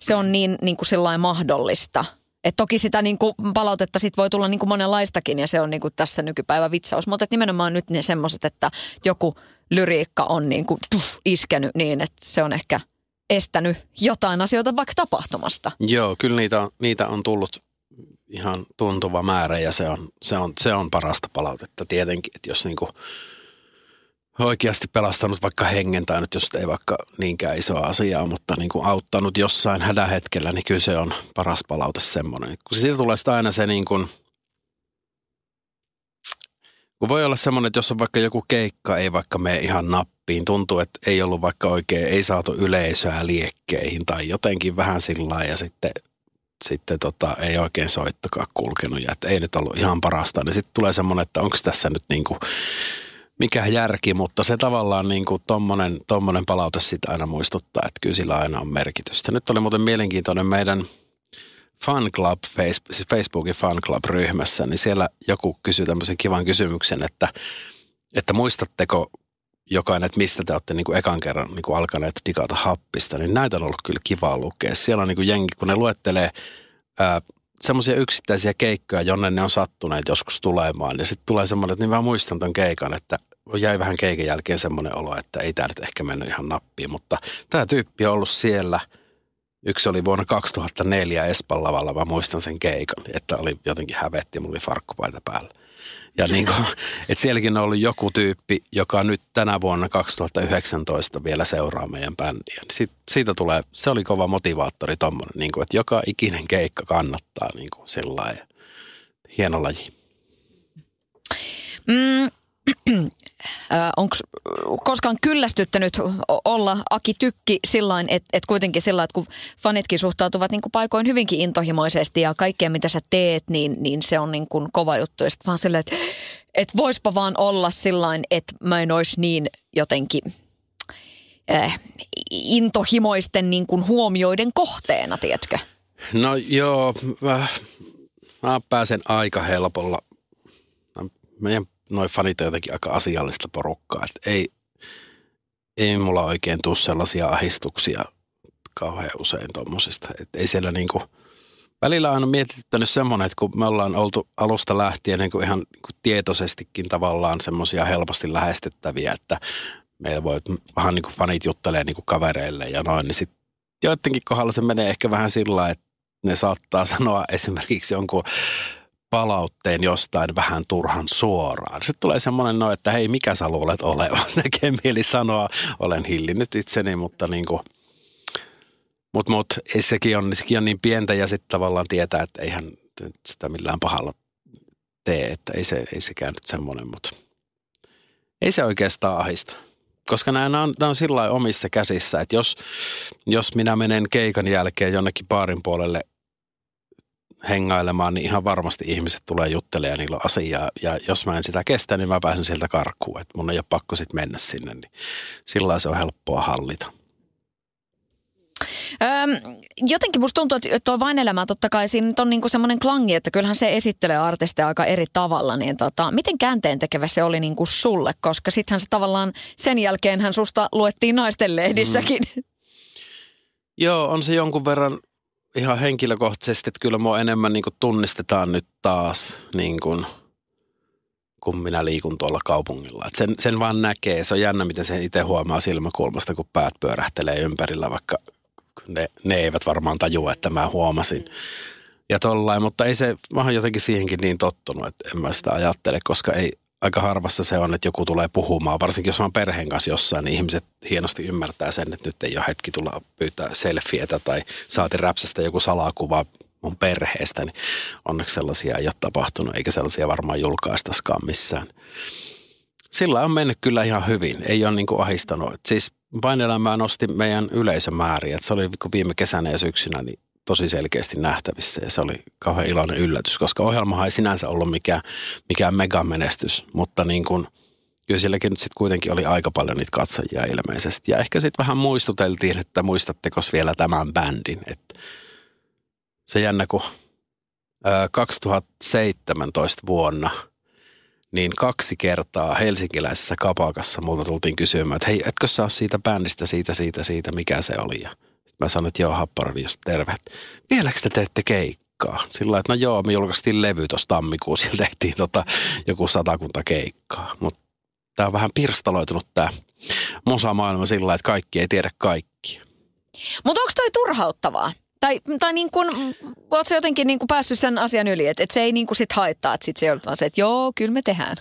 se on niin, niin kuin sillain mahdollista. Et toki sitä niin kuin palautetta sit voi tulla niin kuin monenlaistakin ja se on niin kuin tässä nykypäivän vitsaus. Mutta nimenomaan nyt ne semmoiset, että joku lyriikka on niin kuin tuff, iskenyt niin, että se on ehkä estänyt jotain asioita vaikka tapahtumasta. Joo, kyllä niitä on, niitä on tullut ihan tuntuva määrä ja se on, se on, se on parasta palautetta tietenkin, että jos niin kuin oikeasti pelastanut vaikka hengen tai nyt jos ei vaikka niinkään isoa asiaa, mutta niin kuin auttanut jossain hädän hetkellä, niin kyllä se on paras palaute semmoinen. Kun siitä tulee sitä aina se niin kuin, kun voi olla semmoinen, että jos on vaikka joku keikka, ei vaikka mene ihan nappiin, tuntuu, että ei ollut vaikka oikein, ei saatu yleisöä liekkeihin tai jotenkin vähän sillä lailla ja sitten, sitten tota, ei oikein soittokaan kulkenut ja että ei nyt ollut ihan parasta, niin sitten tulee semmoinen, että onko tässä nyt niin kuin mikä järki, mutta se tavallaan niin kuin tommonen, tommonen palaute sitä aina muistuttaa, että kyllä sillä aina on merkitystä. Nyt oli muuten mielenkiintoinen meidän fan club, Facebookin fan club -ryhmässä, niin siellä joku kysyi tämmöisen kivan kysymyksen, että, että muistatteko jokainen, että mistä te olette niin kuin ekan kerran niin kuin alkaneet digata happista, niin näitä on ollut kyllä kivaa lukea. Siellä on niin kuin jengi, kun ne luettelee ää, semmoisia yksittäisiä keikkoja, jonne ne on sattuneet joskus tulemaan, niin sitten tulee semmoinen, että niin mä muistan ton keikan, että jäi vähän keikan jälkeen semmoinen olo, että ei tää nyt ehkä mennyt ihan nappiin, mutta tämä tyyppi on ollut siellä. Yksi oli vuonna kaksituhattaneljä Espan lavalla, mä muistan sen keikan, että oli jotenkin hävetti ja mulla oli farkkupaita päällä. Ja niin kuin, että sielläkin on ollut joku tyyppi, joka nyt tänä vuonna kaksituhattayhdeksäntoista vielä seuraa meidän bändiä. Siitä tulee, se oli kova motivaattori tommoinen, niin kuin, että joka ikinen keikka kannattaa niin kuin sillä lailla. Hieno laji. Mm. Onko koskaan kyllästyttänyt olla Aki Tykki sillain, että et kuitenkin sillä, että kun fanitkin suhtautuvat niin kuin paikoin hyvinkin intohimoisesti ja kaikkea mitä sä teet, niin, niin se on niin kuin kova juttu. Ja sitten vaan silleen, että et voispa vaan olla sillain, että mä en olisi niin jotenkin äh, intohimoisten niin kuin huomioiden kohteena, tiedätkö? No joo, mä, mä pääsen aika helpolla. Meidän noi fanit on jotenkin aika asiallista porukkaa, että ei, ei mulla oikein tule sellaisia ahdistuksia kauhean usein tommosista. Että ei siellä niinku, välillä on aina mietittänyt semmoinen, että kun me ollaan oltu alusta lähtien niinku ihan niinku tietoisestikin tavallaan semmoisia helposti lähestyttäviä, että meillä voi vähän niinku fanit juttelee niinku kavereille ja noin, niin sitten joidenkin kohdalla se menee ehkä vähän sillä, että ne saattaa sanoa esimerkiksi jonkun palautteen jostain vähän turhan suoraan. Sitten tulee semmoinen no, että hei, mikä sä luulet olevasi? Näkee mieli sanoa, olen hillinnyt itseni, mutta niin kuin, mut, mut, sekin on, sekin on niin pientä ja sitten tavallaan tietää, että eihän sitä millään pahalla tee, että ei, se, ei sekään nyt semmoinen, mutta ei se oikeastaan ahista. Koska nämä on, nämä on sillä lailla omissa käsissä, että jos, jos minä menen keikan jälkeen jonnekin baarin puolelle hengailemaan, niin ihan varmasti ihmiset tulee juttelemaan ja niillä on asiaa. Ja jos mä en sitä kestä, niin mä pääsen sieltä karkuun. Että mun ei ole pakko sitten mennä sinne, niin sillä se on helppoa hallita. Öö, jotenkin musta tuntuu, että tuo vain elämä totta kai siinä on niinku semmoinen klangi, että kyllähän se esittelee artisteja aika eri tavalla. Niin tota, miten käänteentekevä se oli niinku sulle? Koska sittenhän se tavallaan sen jälkeenhän susta luettiin naisten lehdissäkin. Mm. Joo, on se jonkun verran ihan henkilökohtaisesti, että kyllä mua enemmän niin kuin tunnistetaan nyt taas, niin kuin, kun minä liikun tuolla kaupungilla. Et sen, sen vaan näkee. Se on jännä, miten sen itse huomaa silmäkulmasta, kun päät pyörähtelee ympärillä, vaikka ne, ne eivät varmaan tajua, että mä huomasin. Ja tollain, mutta ei se, mä oon jotenkin siihenkin niin tottunut, että en mä sitä ajattele, koska ei, aika harvassa se on, että joku tulee puhumaan. Varsinkin jos mä oon perheen kanssa jossain, niin ihmiset hienosti ymmärtää sen, että nyt ei ole hetki tulla pyytää selfietä tai saati räpsästä joku salakuva mun perheestä. Niin onneksi sellaisia ei ole tapahtunut, eikä sellaisia varmaan julkaistaskaan missään. Sillä on mennyt kyllä ihan hyvin. Ei ole niin kuin ahdistanut. Siis Vainelämää nosti meidän yleisömääriä. Se oli viime kesänä ja syksynä niin tosi selkeästi nähtävissä ja se oli kauhean iloinen yllätys, koska ohjelmahan ei sinänsä ollut mikään, mikään megamenestys, mutta niin kuin, kyllä sielläkin nyt sitten kuitenkin oli aika paljon niitä katsojia ilmeisesti. Ja ehkä sitten vähän muistuteltiin, että muistattekos vielä tämän bändin. Että se jännä, kun kaksituhattaseitsemäntoista vuonna niin kaksi kertaa helsinkiläisessä kapakassa multa tultiin kysymään, että hei, etkö sä ole siitä bändistä, siitä, siitä, siitä, mikä se oli ja mä sanoin, että joo, Happoradiosta terve. Vieläkö te teette keikkaa? Sillä että no joo, me julkaistiin levy tuossa tammikuussa, siellä tehtiin tota, joku satakunta keikkaa. Mutta tää on vähän pirstaloitunut tää musamaailma sillä että kaikki ei tiedä kaikkia. Mutta onko toi turhauttavaa? Tai, tai niin kun, ootko jotenkin niin kun päässyt sen asian yli, että et se ei niin kun sit haittaa, että sit se joudutaan se, että joo, kyllä me tehdään.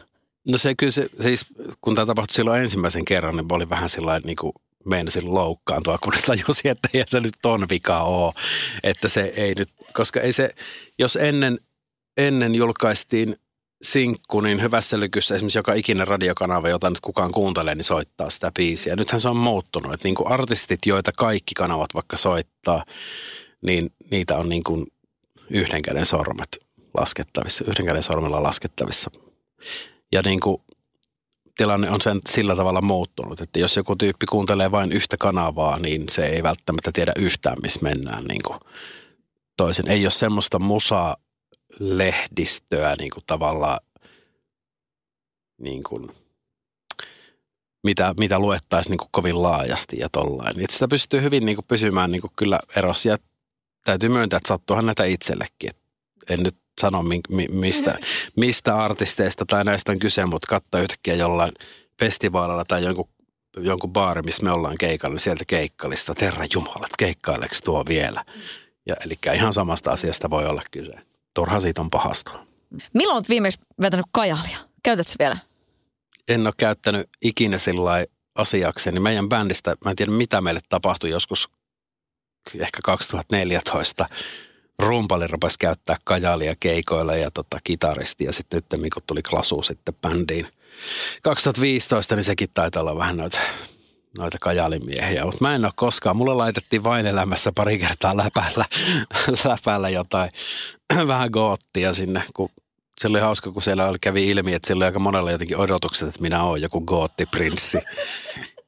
No se kyllä se, siis kun tää tapahtui silloin ensimmäisen kerran, niin oli vähän sillä lailla niin kuin meinasin loukkaantua, kun tajusin, että ei se nyt ton vika ole, että se ei nyt, koska ei se, jos ennen, ennen julkaistiin sinkku, niin hyvässä lykyssä esimerkiksi joka ikinen radiokanava, jota nyt kukaan kuuntelee, niin soittaa sitä biisiä. Nythän se on muuttunut, että niin kuin artistit, joita kaikki kanavat vaikka soittaa, niin niitä on niin kuin yhden käden sormet laskettavissa, yhden käden sormella laskettavissa. Ja niin kuin tilanne on sen sillä tavalla muuttunut, että jos joku tyyppi kuuntelee vain yhtä kanavaa, niin se ei välttämättä tiedä yhtään, missä mennään niin kuin toisen. Ei ole semmoista musalehdistöä niin kuin tavallaan, niin kuin, mitä, mitä luettaisiin niin kuin kovin laajasti ja tollain. Että sitä pystyy hyvin niin kuin pysymään niin kuin kyllä erossa ja täytyy myöntää, että sattuuhan näitä itsellekin. Et en nyt sano mi, mi, mistä, mistä artisteista tai näistä on kyse, mutta katsoa yhtäkkiä jollain festivaalilla tai jonkun, jonkun baari, missä me ollaan keikalla, niin sieltä keikkalista. Herra Jumala, keikkaileeko tuo vielä? Ja, eli ihan samasta asiasta voi olla kyse. Turha siitä on pahastua. Milloin olet viimeksi vetänyt kajalia? Käytätkö vielä? En ole käyttänyt ikinä sillai asiakseni. Meidän bändistä, mä en tiedä mitä meille tapahtui joskus, ehkä kaksituhattaneljätoista. Rumpali rupesi käyttää kajalia keikoilla ja tota, kitaristi. Ja sitten nyt, kun tuli Klasu sitten bändiin kaksituhattaviisitoista, niin sekin taitaa olla vähän noita, noita kajalimiehiä. Mutta mä en ole koskaan. Mulla laitettiin vain elämässä pari kertaa läpällä, läpällä jotain vähän goottia sinne, kun se oli hauska, kun siellä kävi ilmi, että siellä oli aika monella jotenkin odotukset, että minä olen joku goottiprinssi.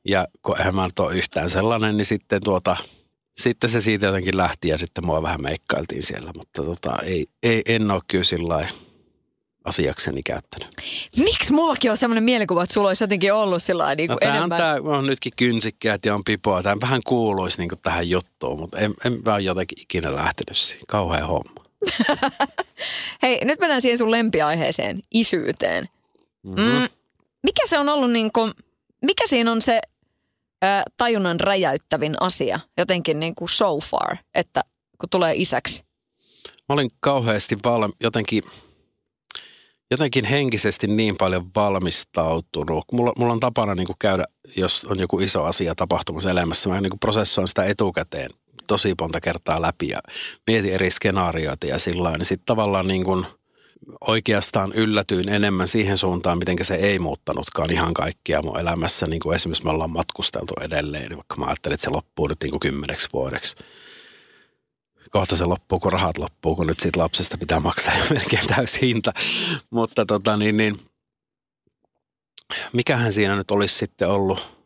Ja kun eihän mä nyt ole yhtään sellainen, niin sitten, tuota, sitten se siitä jotenkin lähti ja sitten mua vähän meikkailtiin siellä. Mutta tota, ei, ei, en ole kyllä sillai asiakseni käyttänyt. Miksi mullakin on semmoinen mielikuva, että sulla olisi jotenkin ollut sillain niin kuin no, enemmän? Tämä on nytkin kynsikkäät ja on pipoa. Tämä vähän kuuluisi niin kuin tähän juttuun, mutta en, en mä ole jotenkin ikinä lähtenyt siihen. Kauhea homma. Hei, nyt mennään siihen sun lempiaiheeseen, isyyteen. Mm-hmm. Mikä se on ollut niin kuin, mikä siinä on se ä, tajunnan räjäyttävin asia jotenkin niin kuin so far, että kun tulee isäksi? Mä olin kauheasti valmi, jotenkin, jotenkin henkisesti niin paljon valmistautunut. Mulla, mulla on tapana niin kuin käydä, jos on joku iso asia tapahtumassa elämässä, mä niin kuin prosessoin sitä etukäteen tosi monta kertaa läpi ja mietin eri skenaarioita ja sillä lailla. Niin sitten tavallaan niin kun oikeastaan yllätyin enemmän siihen suuntaan, miten se ei muuttanutkaan ihan kaikkia mun elämässä. Niin kuin esimerkiksi me ollaan matkusteltu edelleen, vaikka mä ajattelin, että se loppuu nyt niin kuin kymmeneksi vuodeksi. Kohta se loppuu, kun rahat loppuu, kun nyt siitä lapsesta pitää maksaa melkein täysi hinta. Mutta tota niin, niin, mikähän siinä nyt olisi sitten ollut?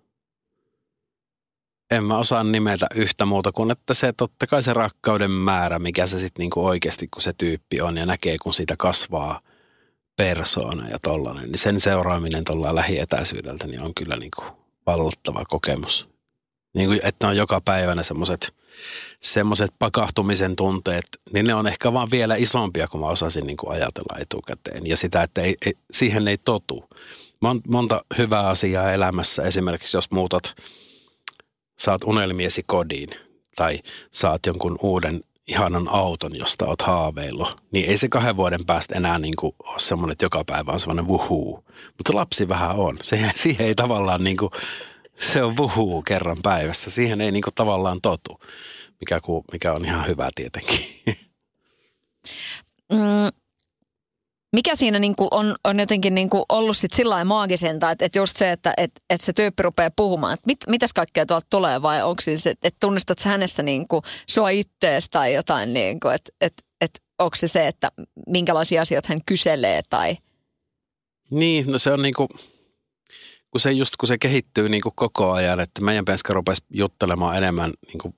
En mä osaa nimetä yhtä muuta kuin, että se totta kai se rakkauden määrä, mikä se sitten niinku oikeasti, kun se tyyppi on ja näkee, kun siitä kasvaa persoona ja tollainen, niin sen seuraaminen tuolla lähietäisyydeltä niin on kyllä niinku vallottava kokemus. Niinku, että on joka päivänä semmoiset semmoiset pakahtumisen tunteet, niin ne on ehkä vaan vielä isompia, kun mä osasin niinku ajatella etukäteen ja sitä, että ei, ei, siihen ei totu. Monta hyvää asiaa elämässä, esimerkiksi jos muutat saat unelmiesi kodiin tai saat jonkun uuden ihanan auton, josta oot haaveillut, niin ei se kahden vuoden päästä enää niin kuin ole semmoinen, että joka päivä on semmoinen vuhuu. Mutta lapsi vähän on. Se, siihen ei tavallaan niin kuin, se on vuhuu kerran päivässä. Siihen ei niin kuin tavallaan totu, mikä, ku, mikä on ihan hyvä tietenkin. Mm. Mikä siinä niinku on, on jotenkin niinku ollut sit sillain maagisenta, että et just se, että et, et se tyyppi rupeaa puhumaan, että mit, mitäs kaikkea tuolta tulee vai onko siis, että et tunnistat sä hänessä niinku sua ittees tai jotain, niinku, että et, et, onko se se, että minkälaisia asioita hän kyselee tai? Niin, no se on niinku, kun se just kun se kehittyy niinku koko ajan, että meidän penska rupesi juttelemaan enemmän niinku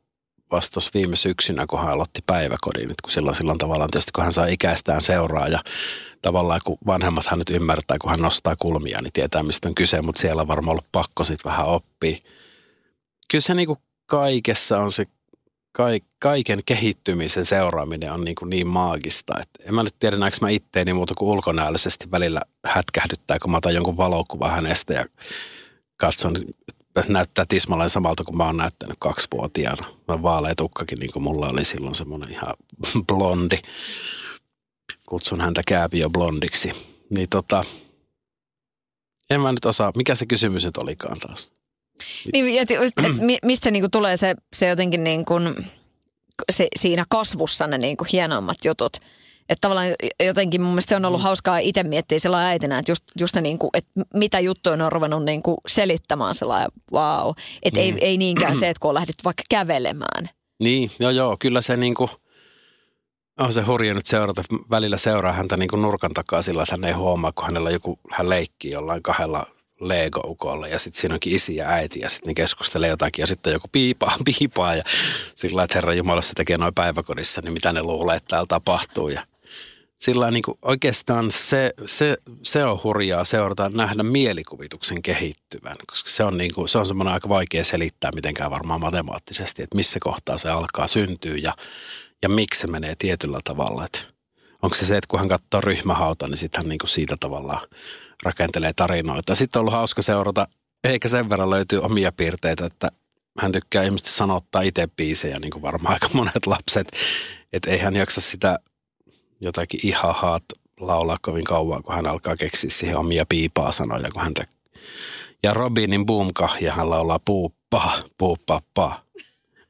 vasta tuossa viime syksynä, kun hän aloitti päiväkodin, että kun silloin, silloin tavallaan tietysti, kun hän saa ikäistään seuraa ja tavallaan kun vanhemmat hän nyt ymmärtää, kun hän nostaa kulmia, niin tietää, mistä on kyse, mutta siellä on varmaan ollut pakko sitten vähän oppia. Kyllä se niin kuin kaikessa on se, kaiken kehittymisen seuraaminen on niin, kuin niin maagista, että en mä nyt tiedä, näinkö mä itteeni muuta kuin ulkonäöllisesti välillä hätkähdyttää, kun mä otan jonkun valokuvan hänestä ja katson, näyttää tismalleen samalta, kun mä oon näyttänyt kaksivuotiaana. Vaalea tukkakin, niin kuin mulla oli silloin semmoinen ihan blondi. Kutsun häntä Kääpio blondiksi. Niin tota, en mä nyt osaa, mikä se kysymys nyt olikaan taas? Niin, et, et, et, mistä niinku tulee se, se jotenkin niinku, se, siinä kasvussa ne niinku hienommat jutut? Että tavallaan jotenkin mun mielestä se on ollut hauskaa itse miettiä sellainen äitinä, että just, just ne niin kuin, että mitä juttuja ne on ruvennut niin kuin selittämään sellainen, vau. Wow. Että mm. ei, ei niinkään se, että kun on lähdetty vaikka kävelemään. Niin, joo joo, kyllä se niin kuin, on se hurja nyt seurata, välillä seuraa häntä niin kuin nurkan takaa sillä, että hän ei huomaa, kun hänellä joku, hän leikkii jollain kahdella Lego-ukolla ja sitten siinä onkin isi ja äiti ja sitten ne keskustelee jotakin ja sitten joku piipaa, piipaa ja sillä lailla, että Herran Jumala se tekee noin päiväkodissa, niin mitä ne luulee, että täällä tapahtuu ja sillä niin kuin oikeastaan se, se, se on hurjaa seurata nähdä mielikuvituksen kehittyvän, koska se on, niin kuin, se on semmoinen aika vaikea selittää mitenkään varmaan matemaattisesti, että missä kohtaa se alkaa syntyä ja, ja miksi se menee tietyllä tavalla. Että onko se se, että kun hän katsoo Ryhmä Hauta, niin sitten hän niin kuin siitä tavallaan rakentelee tarinoita. Sitten on ollut hauska seurata, eikä sen verran löytyy omia piirteitä, että hän tykkää ihmisesti sanottaa itse biisejä, niin kuin varmaan aika monet lapset, että ei hän jaksa sitä jotakin ihahaat laulaa kovin kauan, kun hän alkaa keksiä siihen omia piipaa sanoja, kun häntä... Ja Robinin boomkahja hän laulaa puuppaa, puuppaa, paa.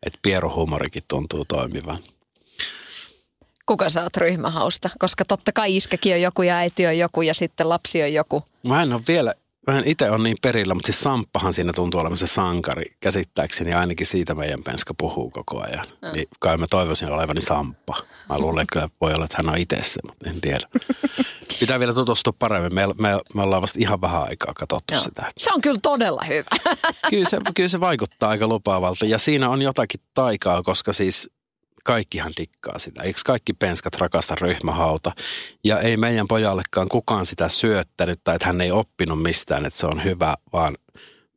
Että pieruhuumorikin tuntuu toimivan. Kuka sä oot Ryhmähausta? Koska totta kai iskäkin on joku ja äiti on joku ja sitten lapsi on joku. Mä en ole vielä... Mä en itse ole niin perillä, mutta siis Samppahan siinä tuntuu olevan se sankari käsittääkseni, ainakin siitä meidän penska puhuu koko ajan. Mm. Niin kai mä toivoisin olevani Samppa. Mä luulen kyllä, että voi olla, että hän on itse se, mutta en tiedä. Pitää vielä tutustua paremmin. Me, me, me ollaan vasta ihan vähän aikaa katsottu Joo. sitä. Se on kyllä todella hyvä. Kyllä se, kyllä se vaikuttaa aika lupaavalta ja siinä on jotakin taikaa, koska siis kaikkihan dikkaa sitä. Eikö kaikki penskat rakasta Ryhmähauta? Ja ei meidän pojallekaan kukaan sitä syöttänyt tai että hän ei oppinut mistään, että se on hyvä, vaan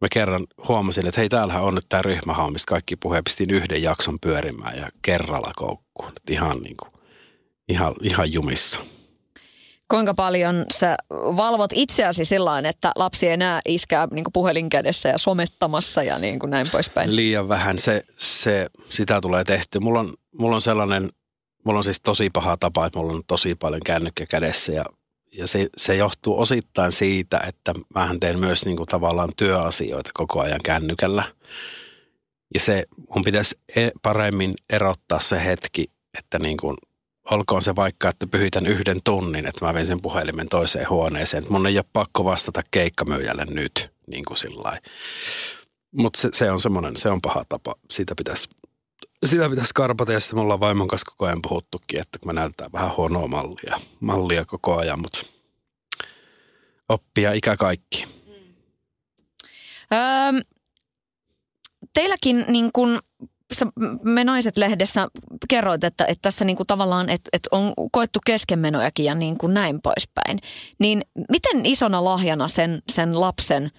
mä kerran huomasin, että hei, täällähän on nyt tämä Ryhmähau, mistä kaikki puhe. Pistin yhden jakson pyörimään ja kerralla koukkuun. Että ihan, niin kuin, ihan, ihan jumissa. Kuinka paljon sä valvot itseäsi sillain, että lapsi ei näe iskää niin kuin puhelinkädessä ja somettamassa ja niin kuin näin poispäin? Liian vähän se, se, sitä tulee tehty. Mulla on, mulla on sellainen, mulla on siis tosi paha tapa, että mulla on tosi paljon kännykkä kädessä ja, ja se, se johtuu osittain siitä, että mähän teen myös niin kuin tavallaan työasioita koko ajan kännykällä. Ja se, mun pitäisi paremmin erottaa se hetki, että niin kuin olkoon se vaikka, että pyhitän yhden tunnin, että mä vein sen puhelimen toiseen huoneeseen. Että mun ei ole pakko vastata keikkamyyjälle nyt, niin kuin sillain. Mutta se, se on semmoinen, se on paha tapa. Sitä pitäisi, sitä pitäisi karpata ja sitten me ollaan vaimon kanssa koko ajan puhuttukin, että me näytetään vähän huonoa mallia, mallia koko ajan, mutta oppia ikä kaikki. Mm. Öö, teilläkin niin kuin... Sä Me Naiset-lehdessä kerroit, että, että tässä niinku tavallaan että, että on koettu keskenmenojakin ja niin kuin näin poispäin. Niin miten isona lahjana sen, sen lapsen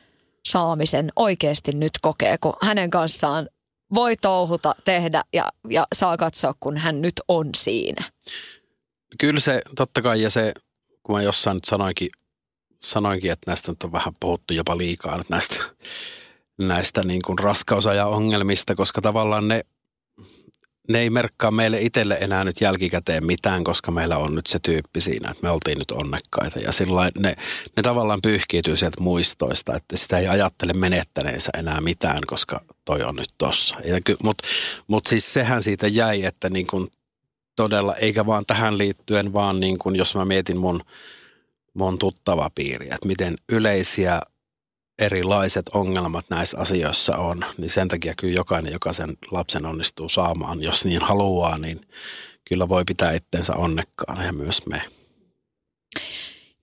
saamisen oikeasti nyt kokee, kun hänen kanssaan voi touhuta, tehdä ja, ja saa katsoa, kun hän nyt on siinä? Kyllä se totta kai ja se, kun mä jossain nyt sanoinkin, sanoinkin että näistä nyt on vähän puhuttu jopa liikaa nyt näistä... näistä niin kuin raskausajan ongelmista, koska tavallaan ne, ne ei merkkaa meille itselle enää nyt jälkikäteen mitään, koska meillä on nyt se tyyppi siinä, että me oltiin nyt onnekkaita. Ja sillain ne, ne tavallaan pyyhkiytyy sieltä muistoista, että sitä ei ajattele menettäneensä enää mitään, koska toi on nyt tossa. Mutta mut siis sehän siitä jäi, että niin kuin todella, eikä vaan tähän liittyen, vaan niin kuin jos mä mietin mun, mun tuttava piiriä, että miten yleisiä erilaiset ongelmat näissä asioissa on, niin sen takia kyllä jokainen, joka sen lapsen onnistuu saamaan, jos niin haluaa, niin kyllä voi pitää itsensä onnekkaana ja myös me.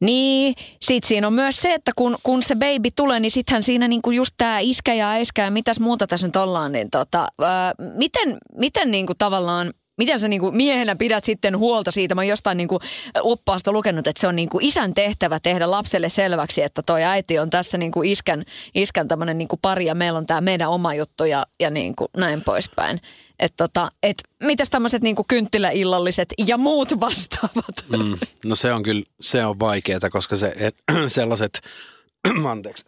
Niin, sit siinä on myös se, että kun, kun se baby tulee, niin sittenhän siinä niinku just tää iskä ja äiskä ja mitäs muuta tässä nyt ollaan, niin tota, ää, miten, miten niinku tavallaan Miten sä niinku miehenä pidät sitten huolta siitä? Mä oon jostain niinku oppaasta lukenut, että se on niinku isän tehtävä tehdä lapselle selväksi, että toi äiti on tässä niinku iskän, iskän tämmönen niinku pari ja meillä on tää meidän oma juttu ja, ja niinku näin poispäin. Että tota, et mitäs tämmöiset niinku kynttiläillalliset ja muut vastaavat? Mm, no se on kyllä, se on vaikeeta, koska se, et, sellaiset, anteeksi,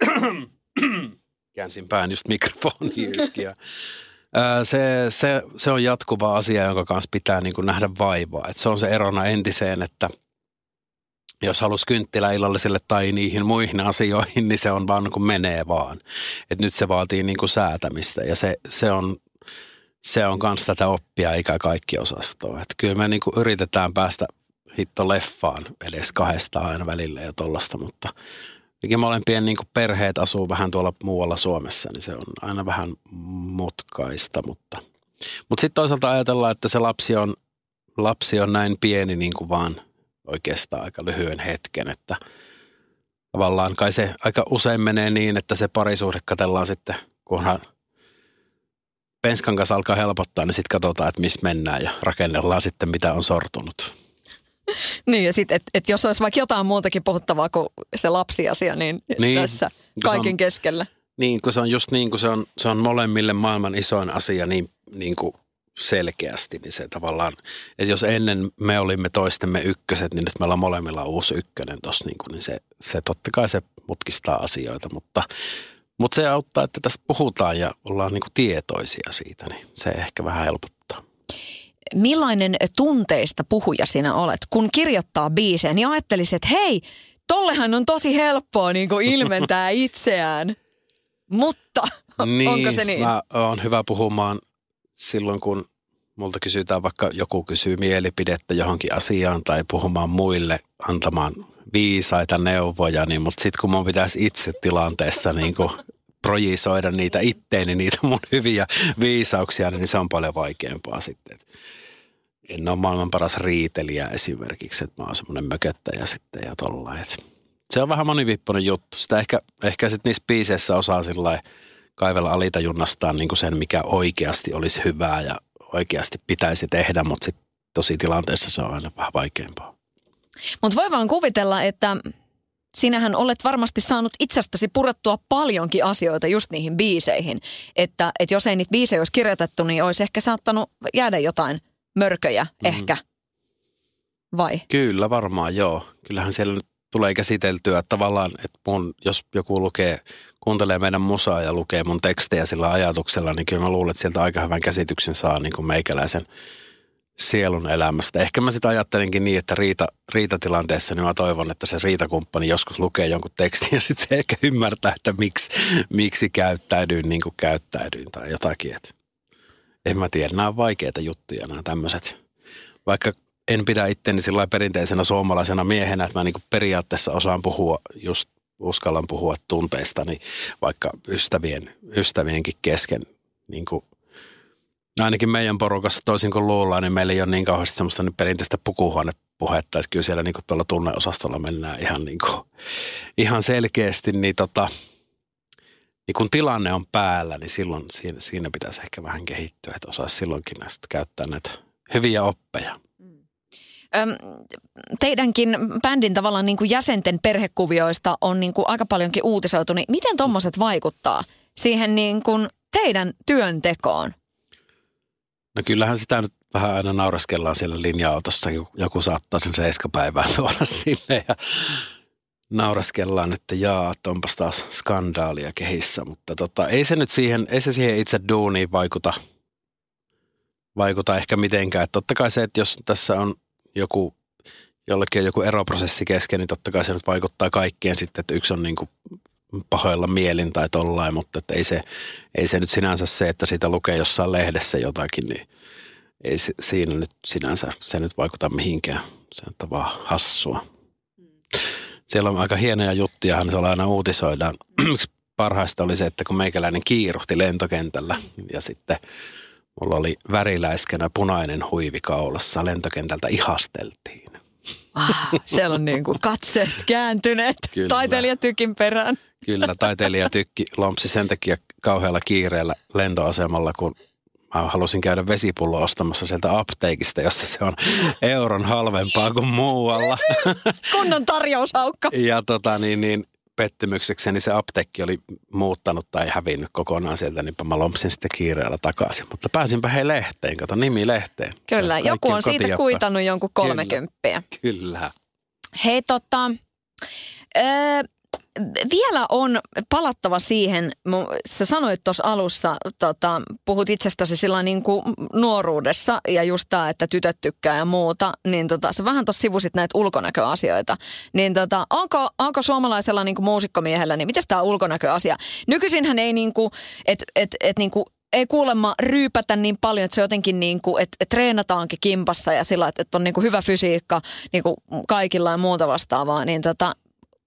käänsin pään just mikrofoni yskiä. Se, se, se on jatkuva asia, jonka kanssa pitää niin kuin nähdä vaivaa. Et se on se erona entiseen, että jos halusi kynttiläillallisille tai niihin muihin asioihin, niin se on vaan kun menee vaan. Et nyt se vaatii niin kuin säätämistä ja se, se on se on kans tätä oppia ikä kaikki osastoa. Et kyllä me niin kuin yritetään päästä hitto leffaan edes kahdestaan aina välillä ja tollasta, mutta jotenkin molempien niin kuin perheet asuu vähän tuolla muualla Suomessa, niin se on aina vähän mutkaista, mutta, mutta sitten toisaalta ajatellaan, että se lapsi on, lapsi on näin pieni niin kuin vaan oikeastaan aika lyhyen hetken, että tavallaan kai se aika usein menee niin, että se parisuhde katsellaan sitten, kunhan penskan kanssa alkaa helpottaa, niin sitten katsotaan, että missä mennään ja rakennellaan sitten, mitä on sortunut. Niin, ja sitten, että et jos olisi vaikka jotain muutakin puhuttavaa kuin se lapsiasia, niin, niin tässä kaiken on, keskellä. Niin, kun se on just niin, kun se on, se on molemmille maailman isoin asia niin, niin kuin selkeästi, niin se tavallaan, että jos ennen me olimme toistemme ykköset, niin nyt meillä on molemmilla uusi ykkönen tossa, niin, kuin, niin se, se totta kai se mutkistaa asioita, mutta... Mutta se auttaa, että tässä puhutaan ja ollaan niinku tietoisia siitä, niin se ehkä vähän helpottaa. Millainen tunteista puhuja sinä olet? Kun kirjoittaa biisejä, niin ajattelisit, että hei, tollehan on tosi helppoa niinku ilmentää itseään. Mutta niin, onko se niin? Mä oon hyvä puhumaan silloin, kun multa kysytään, vaikka joku kysyy mielipidettä johonkin asiaan tai puhumaan muille, antamaan viisaita neuvoja, niin, mutta sitten kun mun pitäisi itse tilanteessa niin kuin projisoida niitä itteeni, niitä mun hyviä viisauksia, niin se on paljon vaikeampaa sitten. En ole maailman paras riitelijä esimerkiksi, että mä oon semmoinen mököttäjä sitten ja tollain. Se on vähän monivippoinen juttu. Sitä ehkä, ehkä sitten niissä biiseissä osaa sillä kaivella alitajunnastaan niin kuin sen, mikä oikeasti olisi hyvää ja oikeasti pitäisi tehdä, mutta sitten tosi tilanteessa se on aina vähän vaikeampaa. Mutta voi vaan kuvitella, että sinähän olet varmasti saanut itsestäsi purettua paljonkin asioita just niihin biiseihin. Että et jos ei niitä biisejä olisi kirjoitettu, niin olisi ehkä saattanut jäädä jotain mörköjä mm-hmm. ehkä, vai? Kyllä varmaan, joo. Kyllähän siellä nyt tulee käsiteltyä tavallaan, että mun, jos joku lukee, kuuntelee meidän musaa ja lukee mun tekstejä sillä ajatuksella, niin kyllä mä luulen, että sieltä aika hyvän käsityksen saa niin kuin meikäläisen sielun elämästä. Ehkä mä sitä ajattelinkin niin, että riita, riitatilanteessa, niin mä toivon, että se riitakumppani joskus lukee jonkun tekstin ja sitten se ehkä ymmärtää, että miksi, miksi käyttäydyin niin kuin käyttäydyin tai jotakin. Et en mä tiedä, nämä on vaikeita juttuja, nämä tämmöiset. Vaikka en pidä itteni sillä perinteisenä suomalaisena miehenä, että mä niin kuin periaatteessa osaan puhua, just uskallan puhua tunteista, niin vaikka ystävien, ystävienkin kesken niin kuin ainakin meidän porukassa, toisin kuin luullaan, niin meillä ei ole niin kauheasti semmoista niin perinteistä pukuhuonepuhetta, että kyllä siellä niin kuin tuolla tunneosastolla mennään ihan, niin kuin, ihan selkeästi, niin, tota, niin kun tilanne on päällä, niin silloin siinä, siinä pitäisi ehkä vähän kehittyä, että osaisi silloinkin näistä käyttää näitä hyviä oppeja. Teidänkin bändin tavallaan niin kuin jäsenten perhekuvioista on niin kuin aika paljonkin uutisoitu, niin miten tommoset vaikuttaa siihen niin kuin teidän työntekoon? No kyllähän sitä nyt vähän aina nauraskellaan siellä linja-autossa. Joku saattaa sen seiskapäivään tuoda sinne ja nauraskellaan, että jaa, onpas taas skandaalia kehissä. Mutta tota, ei se nyt siihen, ei se siihen itse duuniin vaikuta, vaikuta ehkä mitenkään. Että totta kai se, että jos tässä on joku, jollekin on joku eroprosessi kesken, niin totta kai se nyt vaikuttaa kaikkeen sitten, että yksi on niin kuin pahoilla mielin tai tollain, mutta että ei, se, ei se nyt sinänsä se, että siitä lukee jossain lehdessä jotakin, niin ei se, siinä nyt sinänsä, se nyt vaikuta mihinkään. Se on vaan hassua. Siellä on aika hienoja juttujahan, se aina uutisoidaan. Yksi parhaista oli se, että kun meikäläinen kiiruhti lentokentällä ja sitten mulla oli väriläiskenä punainen huivi kaulassa, lentokentältä ihasteltiin. Ah, siellä on niin kuin katseet kääntyneet taiteilijatykin perään. Kyllä, taiteilijatykki lompsi sen takia kauhealla kiireellä lentoasemalla, kun mä halusin käydä vesipullo ostamassa sieltä apteekista, jossa se on euron halvempaa kuin muualla. Kunnon tarjoushaukka. Ja tota niin, niin pettymyksekseni se apteekki oli muuttanut tai hävinnyt kokonaan sieltä, niinpä mä lompsin sitten kiireellä takaisin. Mutta pääsinpä hei lehteen, kato nimi lehteen. Kyllä, joku on siitä kotioppa kuitannut jonkun kolmekymppiä. Kyllä, kyllä. Hei tota... Öö, vielä on palattava siihen, sä sanoit tuossa alussa, tota, puhut itsestäsi sillä niin kuin nuoruudessa ja just tämä, että tytöt tykkää ja muuta, niin tota, sä vähän tuossa sivusit näitä ulkonäköasioita. Niin tota, onko, onko suomalaisella niin kuin muusikkomiehellä, niin mitäs tämä ulkonäköasia? Nykyisinhän ei niin kuin, et, et, et niin kuin, ei kuulemma ryypätä niin paljon, että se jotenkin niin kuin, että treenataankin kimpassa ja sillä, että, että on niin kuin hyvä fysiikka niin kuin kaikilla ja muuta vastaavaa, niin tota...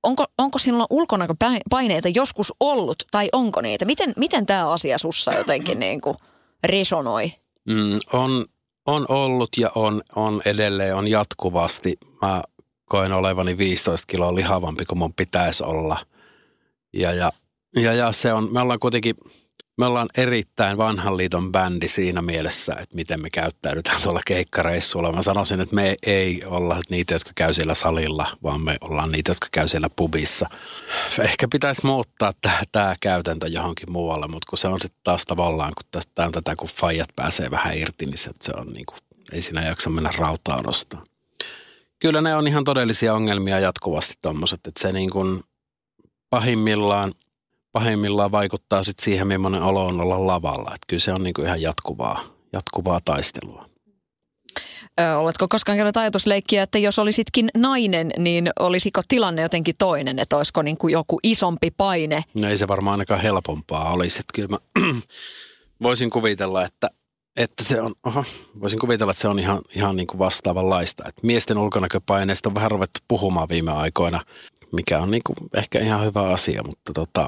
Onko, onko sinulla ulkonäköpaineita joskus ollut, tai onko niitä? Miten, miten tämä asia sussa jotenkin niin kuin resonoi? Mm, on, on ollut ja on, on edelleen, on jatkuvasti. Mä koen olevani viisitoista kiloa lihavampi kuin mun pitäisi olla. Ja, ja, ja, ja se on, me ollaan kuitenkin, Me ollaan erittäin vanhan liiton bändi siinä mielessä, että miten me käyttäydytään tuolla keikkareissuilla. Mä sanoisin, että me ei olla niitä, jotka käy siellä salilla, vaan me ollaan niitä, jotka käy siellä pubissa. Ehkä pitäisi muuttaa tämä käytäntö johonkin muualle, mutta kun se on sitten taas tavallaan, kun tämä on tätä, kun faijat pääsee vähän irti, niin se, se on niin kuin, ei siinä jaksa mennä rautaan ostaa. Kyllä ne on ihan todellisia ongelmia jatkuvasti tuommoiset, että se niin kuin pahimmillaan, Pahimmillaan vaikuttaa sitten siihen, millainen olo on olla lavalla. Että kyllä se on niinku ihan jatkuvaa, jatkuvaa taistelua. Ö, oletko koskaan käynyt ajatusleikkiä, että jos olisitkin nainen, niin olisiko tilanne jotenkin toinen? Että olisiko niinku joku isompi paine? No ei se varmaan ainakaan helpompaa olisi. Että kyllä mä voisin kuvitella, että, että se on, oho, voisin kuvitella, että se on ihan, ihan niinku vastaavanlaista. Että miesten ulkonäköpaineista on vähän ruvettu puhumaan viime aikoina, mikä on niinku ehkä ihan hyvä asia, mutta tota...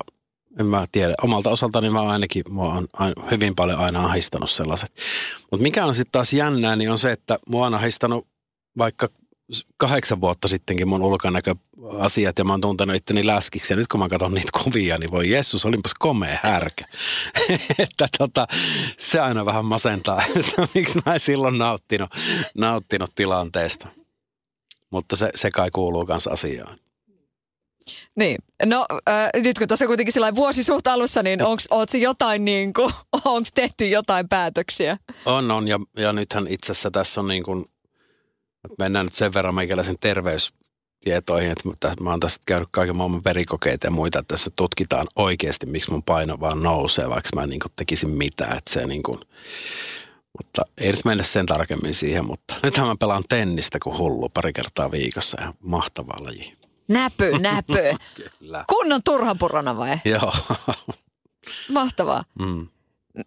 En mä tiedä. Omalta osaltani mä ainakin, mua on hyvin paljon aina ahdistanut sellaiset. Mutta mikä on sitten taas jännää, niin on se, että mua on ahdistanut vaikka kahdeksan vuotta sittenkin mun ulkonäköasiat ja mä oon tuntenut itteni läskiksi. Ja nyt kun mä katson niitä kuvia, niin voi Jeesus, olinpas komea härkä. että tota, se aina vähän masentaa, että miksi mä en silloin nauttinut, nauttinut tilanteesta. Mutta se, se kai kuuluu kans asiaan. Niin. No äh, nyt kun tässä on kuitenkin sellainen vuosi suht alussa, niin onko jotain niin kuin, onko tehty jotain päätöksiä? On, on. Ja, ja nythän itse asiassa tässä on niin kuin, mennään nyt sen verran meikäläisen terveystietoihin, että mä oon tässä käynyt kaiken maailman verikokeita ja muita, että tässä tutkitaan oikeasti, miksi mun paino vaan nousee, vaikka mä en niin kuin tekisin mitään, että se niin kuin, mutta ei nyt mennä sen tarkemmin siihen, mutta nythän mä pelaan tennistä kuin hullu pari kertaa viikossa ja mahtavaa lajia. Näpö, näpö. Kunnon turhanpurona vai? Joo. Mahtavaa. Mm.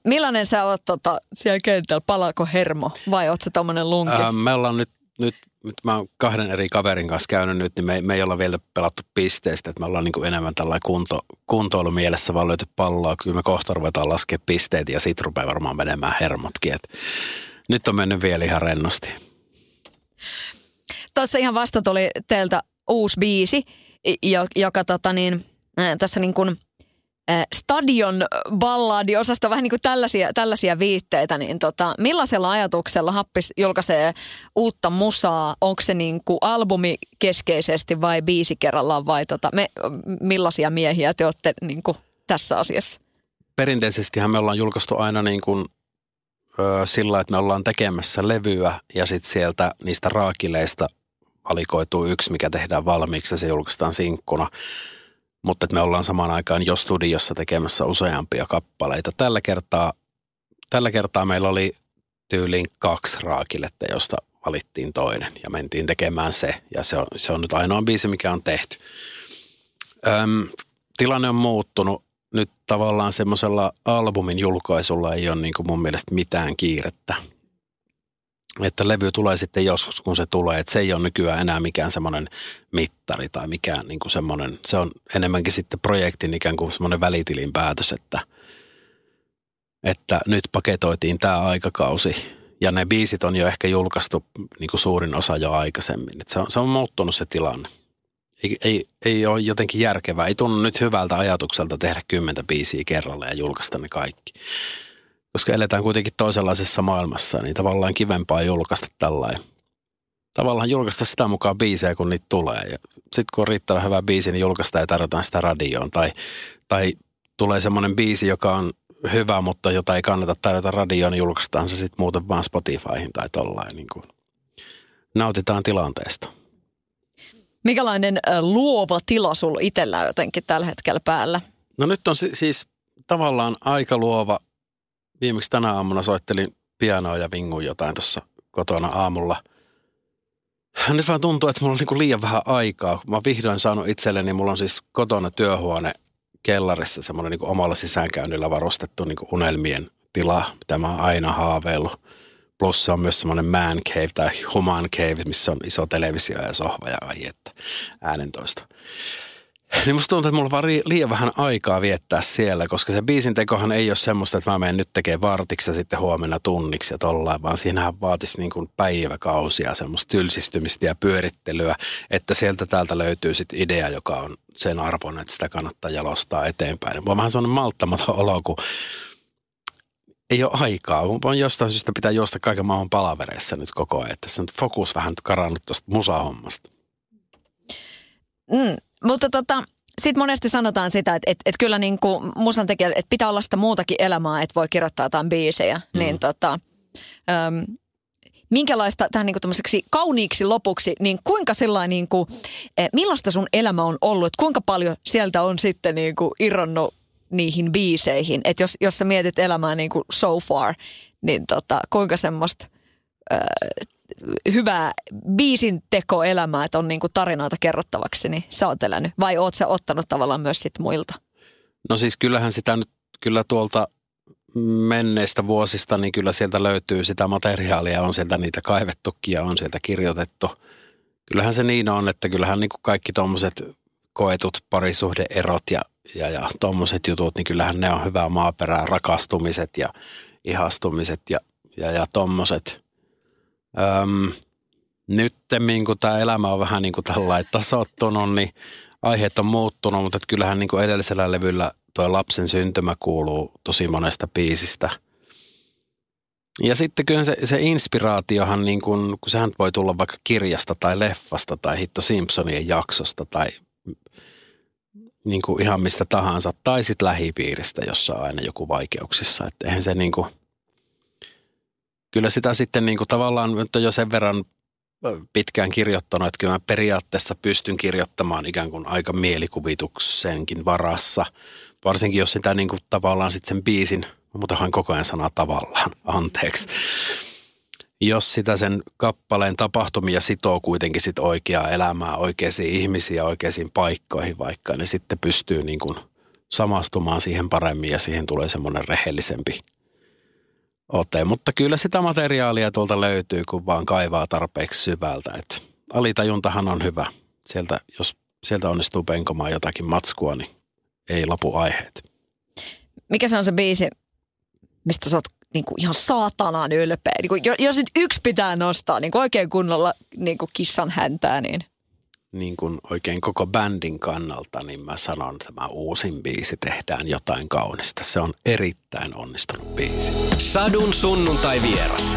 Millainen sä oot tota, siellä kentällä? Palaako hermo vai oot sä tommonen lunki? Äh, me ollaan nyt, nyt, nyt mä oon kahden eri kaverin kanssa käynyt nyt, niin me, me ei olla vielä pelattu pisteistä. Että me ollaan niin kuin enemmän tällainen kunto, kuntoilumielessä vaan lyöty palloa. Kyllä me kohta ruvetaan laskemaan pisteitä ja sit rupeaa varmaan menemään hermotkin. Et nyt on mennyt vielä ihan rennosti. Tuossa ihan vasta tuli teiltä uusi biisi, joka tota niin, ää, tässä niin kuin ää, stadion balladiosasta vähän niin kuin tällaisia, tällaisia viitteitä, niin tota, millaisella ajatuksella Happis julkaisee uutta musaa? Onko se niin kuin albumi keskeisesti vai biisi kerrallaan vai tota, me, millaisia miehiä te olette niin kuin tässä asiassa? Perinteisestihän me ollaan julkaistu aina niin kuin ö, sillä, että me ollaan tekemässä levyä ja sitten sieltä niistä raakileista valikoituu yksi, mikä tehdään valmiiksi ja se julkaistaan sinkkuna. Mutta me ollaan samaan aikaan jo studiossa tekemässä useampia kappaleita. Tällä kertaa, tällä kertaa meillä oli tyyliin kaksi raakiletta, josta valittiin toinen ja mentiin tekemään se. Ja se on, se on nyt ainoa biisi, mikä on tehty. Öm, tilanne on muuttunut. Nyt tavallaan semmoisella albumin julkaisulla ei ole niin kuin mun mielestä mitään kiirettä. Että levy tulee sitten joskus, kun se tulee. Että se ei ole nykyään enää mikään semmoinen mittari tai mikään niin kuin semmoinen. Se on enemmänkin sitten projektin ikään kuin semmoinen välitilin päätös, että, että nyt paketoitiin tämä aikakausi. Ja ne biisit on jo ehkä julkaistu niin kuin suurin osa jo aikaisemmin. Että se on, se on muuttunut se tilanne. Ei, ei, ei ole jotenkin järkevää. Ei tunnu nyt hyvältä ajatukselta tehdä kymmentä biisiä kerralla ja julkaista ne kaikki. Koska eletään kuitenkin toisenlaisessa maailmassa, niin tavallaan kivempaa julkaista tällainen. Tavallaan julkaista sitä mukaan biisejä, kun niitä tulee. Ja sitten kun on riittävän hyvä biisi, niin julkaista ja tarjotaan sitä radioon. Tai, tai tulee semmoinen biisi, joka on hyvä, mutta jota ei kannata tarjota radioon, niin julkaistaan se sitten muuten vaan Spotifyhin tai tollain. Niin kuin nautitaan tilanteesta. Mikälainen luova tila sulla itsellä jotenkin tällä hetkellä päällä? No nyt on siis tavallaan aika luova. Viimeksi tänä aamuna soittelin pianoa ja vinguin jotain tuossa kotona aamulla. Nyt vaan tuntuu, että mulla on niinku liian vähän aikaa. Mä oon vihdoin saanut itselleni, mulla on siis kotona työhuone kellarissa semmoinen niinku omalla sisäänkäynnillä varustettu niinku unelmien tila, mitä mä oon aina haaveillut. Plus se on myös semmoinen man cave tai human cave, missä on iso televisio ja sohva ja aietta äänentoista. Niin musta tuntuu, että mulla on vaan liian vähän aikaa viettää siellä, koska se biisin tekohan ei ole semmoista, että mä menen nyt tekemään vartiksi ja sitten huomenna tunniksi ja tollain, vaan siinähän vaatisi niin kuin päiväkausia, semmoista tylsistymistä ja pyörittelyä, että sieltä täältä löytyy sitten idea, joka on sen arvon, että sitä kannattaa jalostaa eteenpäin. Mulla on vähän semmoinen malttamaton olo, kun ei ole aikaa. On jostain syystä pitää juosta kaiken maailman palavereissa nyt koko ajan. Tässä on fokus vähän karannut tuosta musahommasta. Mm, mutta tota, sitten monesti sanotaan sitä, että, että, että kyllä niin kuin musan tekijällä, että pitää olla sitä muutakin elämää, että voi kirjoittaa jotain biisejä. Mm. Niin tota, äm, minkälaista tähän niin kuin tämmöiseksi kauniiksi lopuksi, niin kuinka sellainen, niin kuin, millaista sun elämä on ollut? Että kuinka paljon sieltä on sitten niin kuin irronnut niihin biiseihin? Että jos, jos sä mietit elämää niin kuin so far, niin tota, kuinka semmoista äh, hyvää biisintekoelämää, että on niin kuin tarinoita kerrottavaksi, niin sä oot elänyt? Vai oot sä ottanut tavallaan myös sit muilta? No siis kyllähän sitä nyt kyllä tuolta menneistä vuosista, niin kyllä sieltä löytyy sitä materiaalia, on sieltä niitä kaivettukin ja on sieltä kirjoitettu. Kyllähän se niin on, että kyllähän niin kuin kaikki tuommoiset koetut parisuhde-erot ja, ja, ja tuommoiset jutut, niin kyllähän ne on hyvää maaperää, rakastumiset ja ihastumiset ja, ja, ja tuommoiset. Öm, nyttemmin, kun tämä elämä on vähän niin kuin tällainen tasoittunut, niin aiheet on muuttunut, mutta että kyllähän niin kuin edellisellä levyllä tuo lapsen syntymä kuuluu tosi monesta biisistä. Ja sitten kyllä se, se inspiraatiohan, niin kuin, kun sehän voi tulla vaikka kirjasta tai leffasta tai Hitto Simpsonien jaksosta tai niin kuin ihan mistä tahansa. Tai sitten lähipiiristä, jossa on aina joku vaikeuksissa. Että eihän se niin kuin, kyllä sitä sitten niin kuin tavallaan nyt on jo sen verran pitkään kirjoittanut, että kyllä mä periaatteessa pystyn kirjoittamaan ikään kuin aika mielikuvituksenkin varassa. Varsinkin jos sitä niin kuin tavallaan sitten sen biisin, mä muuten hain koko ajan sanaa tavallaan, anteeksi. Jos sitä sen kappaleen tapahtumia sitoo kuitenkin sit oikeaa elämää, oikeisiin ihmisiin ja oikeisiin paikkoihin vaikka, niin sitten pystyy niin kuin samastumaan siihen paremmin ja siihen tulee semmoinen rehellisempi ote. Mutta kyllä sitä materiaalia tuolta löytyy, kun vaan kaivaa tarpeeksi syvältä. Et alitajuntahan on hyvä. Sieltä, jos sieltä onnistuu penkomaan jotakin matskua, niin ei lopu aiheet. Mikä se on se biisi, mistä sä oot niinku ihan saatanan ylpeä? Niinku, jos nyt yksi pitää nostaa niinku oikein kunnolla niinku kissan häntää, niin... Niin kuin oikein koko bändin kannalta, niin mä sanon, että tämä uusin biisi Tehdään jotain kaunista. Se on erittäin onnistunut biisi. Sadun sunnuntai vieras.